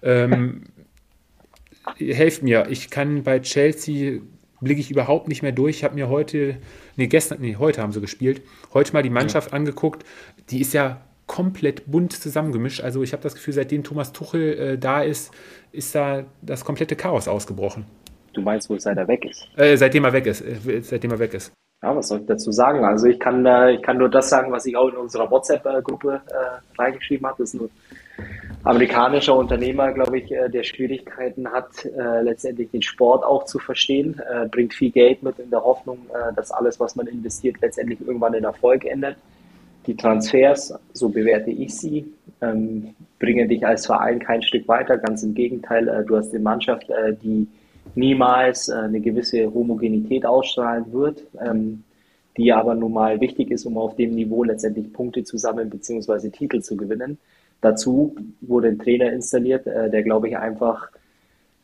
Ähm, helft mir, ich kann bei Chelsea, blicke ich überhaupt nicht mehr durch. Ich habe mir heute, nee, gestern, nee, heute haben sie gespielt, heute mal die Mannschaft ja. angeguckt. Die ist ja komplett bunt zusammengemischt. Also ich habe das Gefühl, seitdem Thomas Tuchel äh, da ist, ist da das komplette Chaos ausgebrochen. Du meinst wohl, seit er weg ist? Äh, seitdem er weg ist. Äh, seitdem er weg ist. Ja, was soll ich dazu sagen? Also ich kann äh, ich kann nur das sagen, was ich auch in unserer WhatsApp-Gruppe äh, reingeschrieben habe. Das ist ein amerikanischer Unternehmer, glaube ich, äh, der Schwierigkeiten hat, äh, letztendlich den Sport auch zu verstehen. Äh, bringt viel Geld mit in der Hoffnung, äh, dass alles, was man investiert, letztendlich irgendwann in Erfolg endet. Die Transfers, so bewerte ich sie, ähm, bringen dich als Verein kein Stück weiter. Ganz im Gegenteil, äh, du hast eine Mannschaft, äh, die niemals eine gewisse Homogenität ausstrahlen wird, ähm, die aber nun mal wichtig ist, um auf dem Niveau letztendlich Punkte zu sammeln bzw. Titel zu gewinnen. Dazu wurde ein Trainer installiert, äh, der, glaube ich, einfach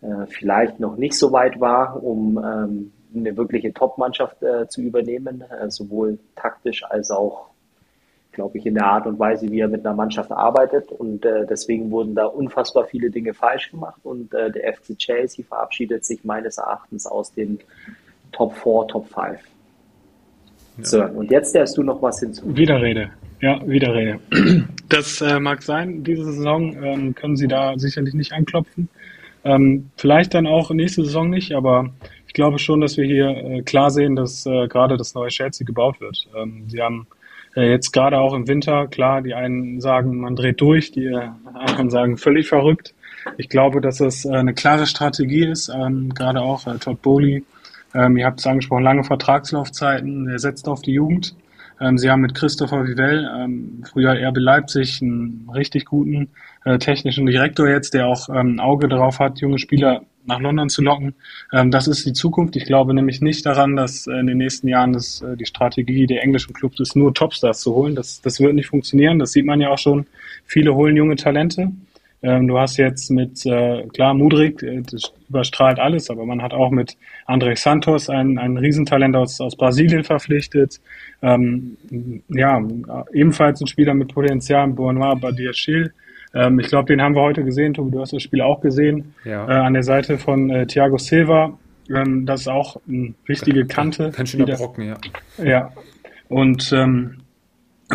äh, vielleicht noch nicht so weit war, um ähm, eine wirkliche Top-Mannschaft äh, zu übernehmen, äh, sowohl taktisch als auch, glaube ich, in der Art und Weise, wie er mit einer Mannschaft arbeitet. Und äh, deswegen wurden da unfassbar viele Dinge falsch gemacht. Und äh, der F C Chelsea verabschiedet sich meines Erachtens aus den Top vier, Top fünf. Ja. So, und jetzt darfst du noch was hinzufügen. Widerrede. Ja, Widerrede. Das äh, mag sein. Diese Saison ähm, können sie da sicherlich nicht anklopfen. Ähm, vielleicht dann auch nächste Saison nicht, aber ich glaube schon, dass wir hier äh, klar sehen, dass äh, gerade das neue Chelsea gebaut wird. Ähm, sie haben jetzt gerade auch im Winter, klar, die einen sagen, man dreht durch, die anderen sagen, völlig verrückt. Ich glaube, dass das eine klare Strategie ist, ähm, gerade auch äh, Todd Boehly. Ähm, ihr habt es angesprochen, lange Vertragslaufzeiten, er setzt auf die Jugend. Ähm, sie haben mit Christopher Vivell, ähm, früher R B Leipzig, einen richtig guten äh, technischen Direktor jetzt, der auch ähm, ein Auge darauf hat, junge Spieler nach London zu locken. Ähm, das ist die Zukunft. Ich glaube nämlich nicht daran, dass äh, in den nächsten Jahren das, äh, die Strategie der englischen Clubs ist, nur Topstars zu holen. Das, das wird nicht funktionieren. Das sieht man ja auch schon. Viele holen junge Talente. Ähm, du hast jetzt mit, äh, klar, Mudryk, äh, das überstrahlt alles, aber man hat auch mit André Santos einen, einen Riesentalent aus, aus Brasilien verpflichtet. Ähm, ja, ebenfalls ein Spieler mit Potenzial, Benoît Badiachil. Ähm, ich glaube, den haben wir heute gesehen, Tobi, du hast das Spiel auch gesehen. Ja. Äh, an der Seite von äh, Thiago Silva. Ähm, das ist auch eine richtige Kante. Kann schon wieder brocken, ja. Ja, und ähm,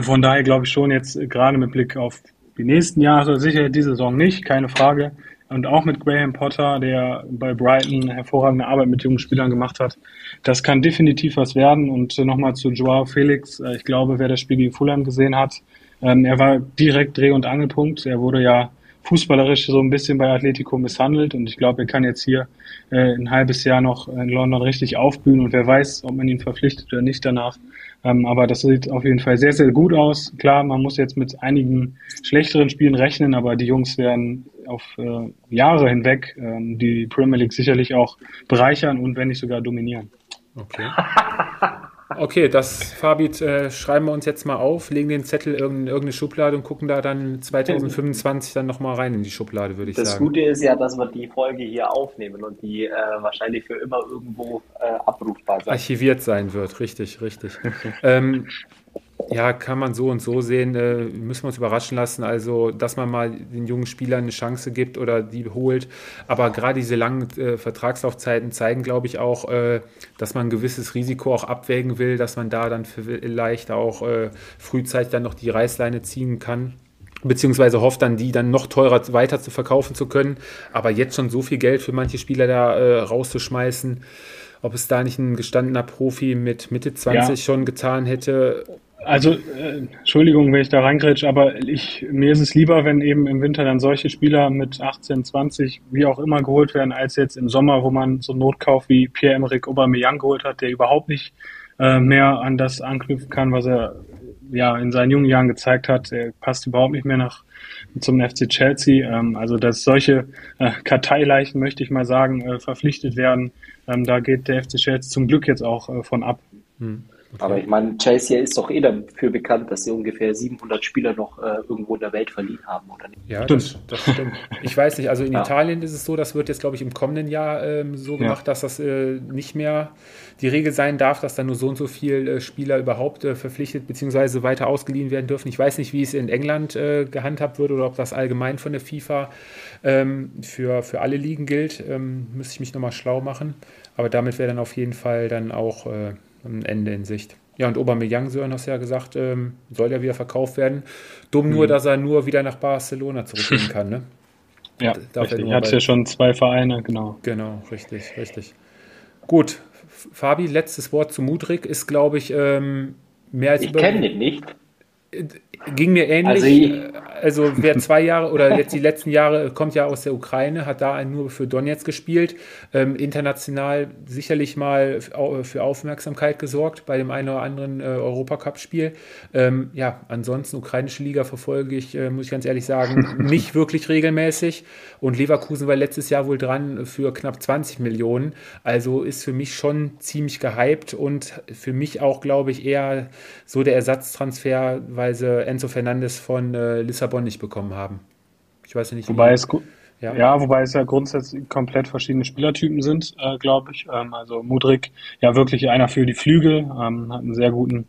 von daher glaube ich schon jetzt, gerade mit Blick auf die nächsten Jahre, sicher die Saison nicht, keine Frage. Und auch mit Graham Potter, der bei Brighton hervorragende Arbeit mit jungen Spielern gemacht hat. Das kann definitiv was werden. Und nochmal zu Joao Felix. Ich glaube, wer das Spiel gegen Fulham gesehen hat, er war direkt Dreh- und Angelpunkt. Er wurde ja fußballerisch so ein bisschen bei Atletico misshandelt. Und ich glaube, er kann jetzt hier ein halbes Jahr noch in London richtig aufblühen. Und wer weiß, ob man ihn verpflichtet oder nicht danach. Ähm, aber das sieht auf jeden Fall sehr, sehr gut aus. Klar, man muss jetzt mit einigen schlechteren Spielen rechnen, aber die Jungs werden auf äh, Jahre hinweg ähm, die Premier League sicherlich auch bereichern und wenn nicht sogar dominieren. Okay, okay, das, Fabi, äh, schreiben wir uns jetzt mal auf, legen den Zettel in irgendeine Schublade und gucken da dann zwanzig fünfundzwanzig dann nochmal rein in die Schublade, würde ich das sagen. Das Gute ist ja, dass wir die Folge hier aufnehmen und die äh, wahrscheinlich für immer irgendwo äh, abrufbar sein. Archiviert sein wird, richtig, richtig. ähm, ja, kann man so und so sehen, äh, müssen wir uns überraschen lassen, also dass man mal den jungen Spielern eine Chance gibt oder die holt, aber gerade diese langen äh, Vertragslaufzeiten zeigen, glaube ich, auch, äh, dass man ein gewisses Risiko auch abwägen will, dass man da dann vielleicht auch äh, frühzeitig dann noch die Reißleine ziehen kann, beziehungsweise hofft dann, die dann noch teurer weiter zu verkaufen zu können, aber jetzt schon so viel Geld für manche Spieler da äh, rauszuschmeißen, ob es da nicht ein gestandener Profi mit Mitte zwanzig ja. schon getan hätte. Also, äh, Entschuldigung, wenn ich da reingrätsche, aber ich, mir ist es lieber, wenn eben im Winter dann solche Spieler mit achtzehn, zwanzig, wie auch immer geholt werden, als jetzt im Sommer, wo man so einen Notkauf wie Pierre-Emerick Aubameyang geholt hat, der überhaupt nicht äh, mehr an das anknüpfen kann, was er ja in seinen jungen Jahren gezeigt hat. Er passt überhaupt nicht mehr nach zum F C Chelsea. Ähm, also, dass solche äh, Karteileichen, möchte ich mal sagen, äh, verpflichtet werden, ähm, da geht der F C Chelsea zum Glück jetzt auch äh, von ab. Hm. Okay. Aber ich meine, Chelsea ist doch eh dafür bekannt, dass sie ungefähr siebenhundert Spieler noch äh, irgendwo in der Welt verliehen haben, oder nicht? Ja, das, das stimmt. Ich weiß nicht, also in ja. Italien ist es so, das wird jetzt, glaube ich, im kommenden Jahr ähm, so gemacht, ja. dass das äh, nicht mehr die Regel sein darf, dass dann nur so und so viele äh, Spieler überhaupt äh, verpflichtet bzw. weiter ausgeliehen werden dürfen. Ich weiß nicht, wie es in England äh, gehandhabt wird oder ob das allgemein von der FIFA ähm, für, für alle Ligen gilt. Ähm, müsste ich mich nochmal schlau machen. Aber damit wäre dann auf jeden Fall dann auch... Äh, Am Ende in Sicht. Ja, und Aubameyang, Sören, hast ja gesagt, ähm, soll ja wieder verkauft werden. Dumm mhm. nur, dass er nur wieder nach Barcelona zurückgehen kann, ne? Ja, darf richtig. Er hat ja schon zwei Vereine, genau. Genau, richtig, richtig. Gut, Fabi, letztes Wort zu Mudryk ist, glaube ich, ähm, mehr als... Ich über- kenne den nicht. Ging mir ähnlich. Also, also wer zwei Jahre oder jetzt die letzten Jahre kommt ja aus der Ukraine, hat da nur für Donetsk gespielt, ähm, international sicherlich mal für Aufmerksamkeit gesorgt bei dem einen oder anderen äh, Europacup-Spiel. Ähm, ja, ansonsten ukrainische Liga verfolge ich, äh, muss ich ganz ehrlich sagen, nicht wirklich regelmäßig. Und Leverkusen war letztes Jahr wohl dran für knapp zwanzig Millionen. Also ist für mich schon ziemlich gehypt und für mich auch, glaube ich, eher so der Ersatztransfer, weil sie Enzo Fernandes von äh, Lissabon nicht bekommen haben. Ich weiß ja nicht. Wobei es, ja. ja, wobei es ja grundsätzlich komplett verschiedene Spielertypen sind, äh, glaube ich. Ähm, also Mudryk, ja wirklich einer für die Flügel, ähm, hat einen sehr guten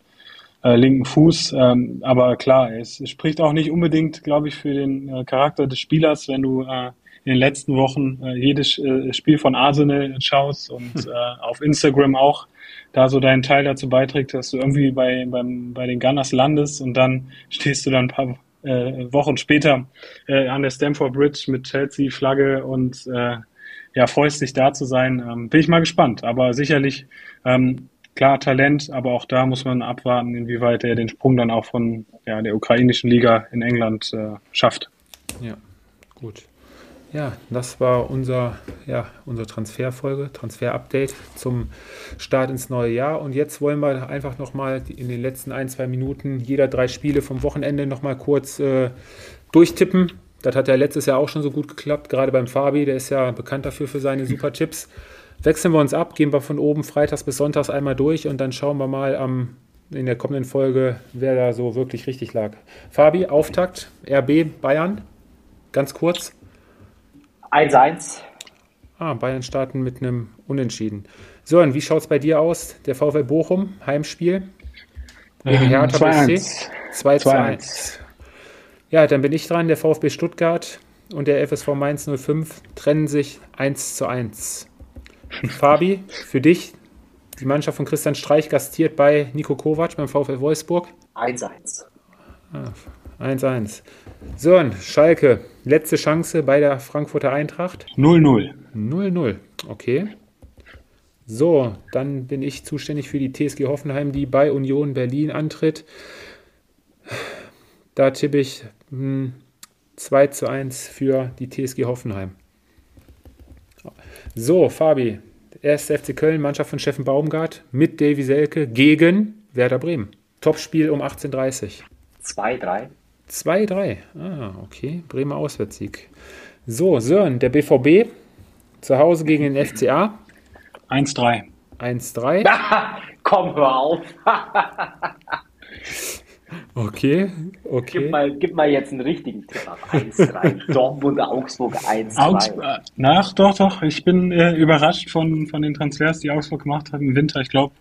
äh, linken Fuß. Ähm, aber klar, es spricht auch nicht unbedingt, glaube ich, für den äh, Charakter des Spielers, wenn du äh, in den letzten Wochen äh, jedes äh, Spiel von Arsenal schaust und hm. äh, auf Instagram auch da so deinen Teil dazu beiträgt, dass du irgendwie bei beim, bei den Gunners landest und dann stehst du dann ein paar äh, Wochen später äh, an der Stamford Bridge mit Chelsea-Flagge und äh, ja, freust dich da zu sein. Ähm, bin ich mal gespannt, aber sicherlich ähm, klar Talent, aber auch da muss man abwarten, inwieweit er den Sprung dann auch von ja, der ukrainischen Liga in England äh, schafft. Ja, gut. Ja, das war unser, ja, unsere Transferfolge, Transfer-Update zum Start ins neue Jahr. Und jetzt wollen wir einfach nochmal in den letzten ein, zwei Minuten jeder drei Spiele vom Wochenende nochmal kurz äh, durchtippen. Das hat ja letztes Jahr auch schon so gut geklappt, gerade beim Fabi, der ist ja bekannt dafür für seine super Tipps. Wechseln wir uns ab, gehen wir von oben freitags bis sonntags einmal durch und dann schauen wir mal am, in der kommenden Folge, wer da so wirklich richtig lag. Fabi, Auftakt, R B Bayern, ganz kurz. eins eins. Ah, Bayern starten mit einem Unentschieden. Sören, wie schaut es bei dir aus? Der VfL Bochum, Heimspiel gegen ähm, Hertha B S C. zwei zu eins. Ja, dann bin ich dran. Der VfB Stuttgart und der F S V Mainz null fünf trennen sich eins zu eins. Fabi, für dich, die Mannschaft von Christian Streich gastiert bei Niko Kovac beim VfL Wolfsburg. eins eins. Ah, eins eins. Sören, Schalke, letzte Chance bei der Frankfurter Eintracht. null null. null null, okay. So, dann bin ich zuständig für die T S G Hoffenheim, die bei Union Berlin antritt. Da tippe ich mh, zwei zu eins für die T S G Hoffenheim. So, Fabi, erster F C Köln, Mannschaft von Steffen Baumgart mit Davie Selke gegen Werder Bremen. Topspiel um achtzehn Uhr dreißig. zwei drei. zwei drei. Ah, okay. Bremer Auswärtssieg. So, Sören, der B V B zu Hause gegen den F C A. eins drei. eins drei. Komm, hör auf. Okay, okay. Gib mal, gib mal jetzt einen richtigen Tipp ab. eins drei. Dortmund, Augsburg eins drei. Augsburg, ach, doch, doch. Ich bin äh, überrascht von, von den Transfers, die Augsburg gemacht hat im Winter. Ich glaube,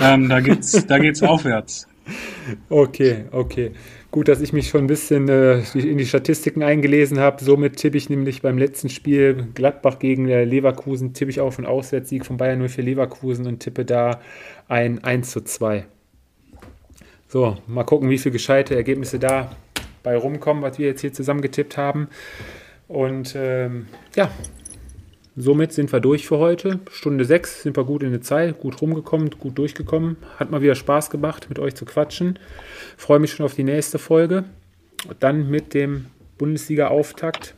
ähm, da geht's, da geht's aufwärts. Okay, okay. Gut, dass ich mich schon ein bisschen äh, in die Statistiken eingelesen habe. Somit tippe ich nämlich beim letzten Spiel Gladbach gegen äh, Leverkusen, tippe ich auf einen Auswärtssieg von Bayern null vier Leverkusen und tippe da ein eins zu zwei. So, mal gucken, wie viele gescheite Ergebnisse da bei rumkommen, was wir jetzt hier zusammen getippt haben. Und ähm, ja, somit sind wir durch für heute. Stunde sechs sind wir gut in der Zeit, gut rumgekommen, gut durchgekommen. Hat mal wieder Spaß gemacht, mit euch zu quatschen. Freue mich schon auf die nächste Folge. Und dann mit dem Bundesliga-Auftakt,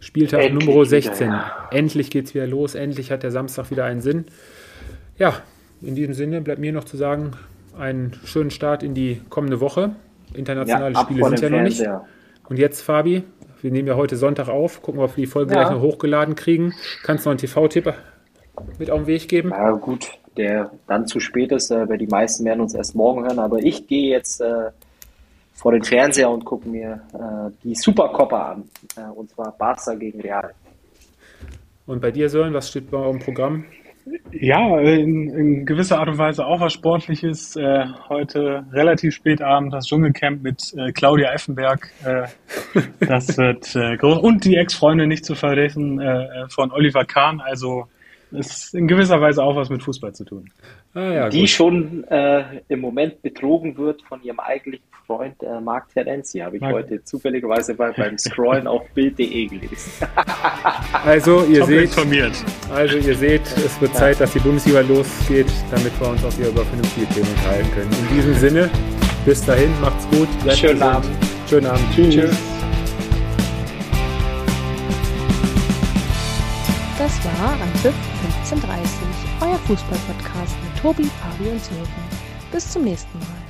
Spieltag Nummer sechzehn. Wieder, ja. Endlich geht's wieder los, endlich hat der Samstag wieder einen Sinn. Ja, in diesem Sinne bleibt mir noch zu sagen, einen schönen Start in die kommende Woche. Internationale ja, Spiele sind ja noch nicht. Und jetzt, Fabi, wir nehmen ja heute Sonntag auf, gucken, ob wir die Folge ja. gleich noch hochgeladen kriegen. Kannst du noch einen T V-Tipp mit auf den Weg geben? Ja gut, der dann zu spät ist, weil äh, die meisten werden uns erst morgen hören, aber ich gehe jetzt äh, vor den Fernseher und gucke mir äh, die Supercopa an, äh, und zwar Barca gegen Real. Und bei dir, Sören, was steht bei eurem Programm? Ja, in, in gewisser Art und Weise auch was Sportliches. Äh, heute relativ spät Abend das Dschungelcamp mit äh, Claudia Effenberg. Äh, das wird äh, groß. Und die Ex-Freundin nicht zu vergessen äh, von Oliver Kahn. Also ist in gewisser Weise auch was mit Fußball zu tun. Ah, ja, die gut. schon äh, im Moment betrogen wird von ihrem eigentlichen Freund äh, Marc Terenzi, habe ich Marc. heute zufälligerweise bei, beim Scrollen auf bild punkt de gelesen. Also ihr, seht, also ihr seht, es wird ja. Zeit, dass die Bundesliga losgeht, damit wir uns auch wieder über vernünftige Themen unterhalten können. In diesem Sinne, bis dahin, macht's gut. Schönen gesund. Abend. Schönen Abend. Tschüss. Tschüss. Das war Anpfiff fünfzehn Uhr dreißig, euer Fußball-Podcast mit Tobi, Fabi und Sören. Bis zum nächsten Mal.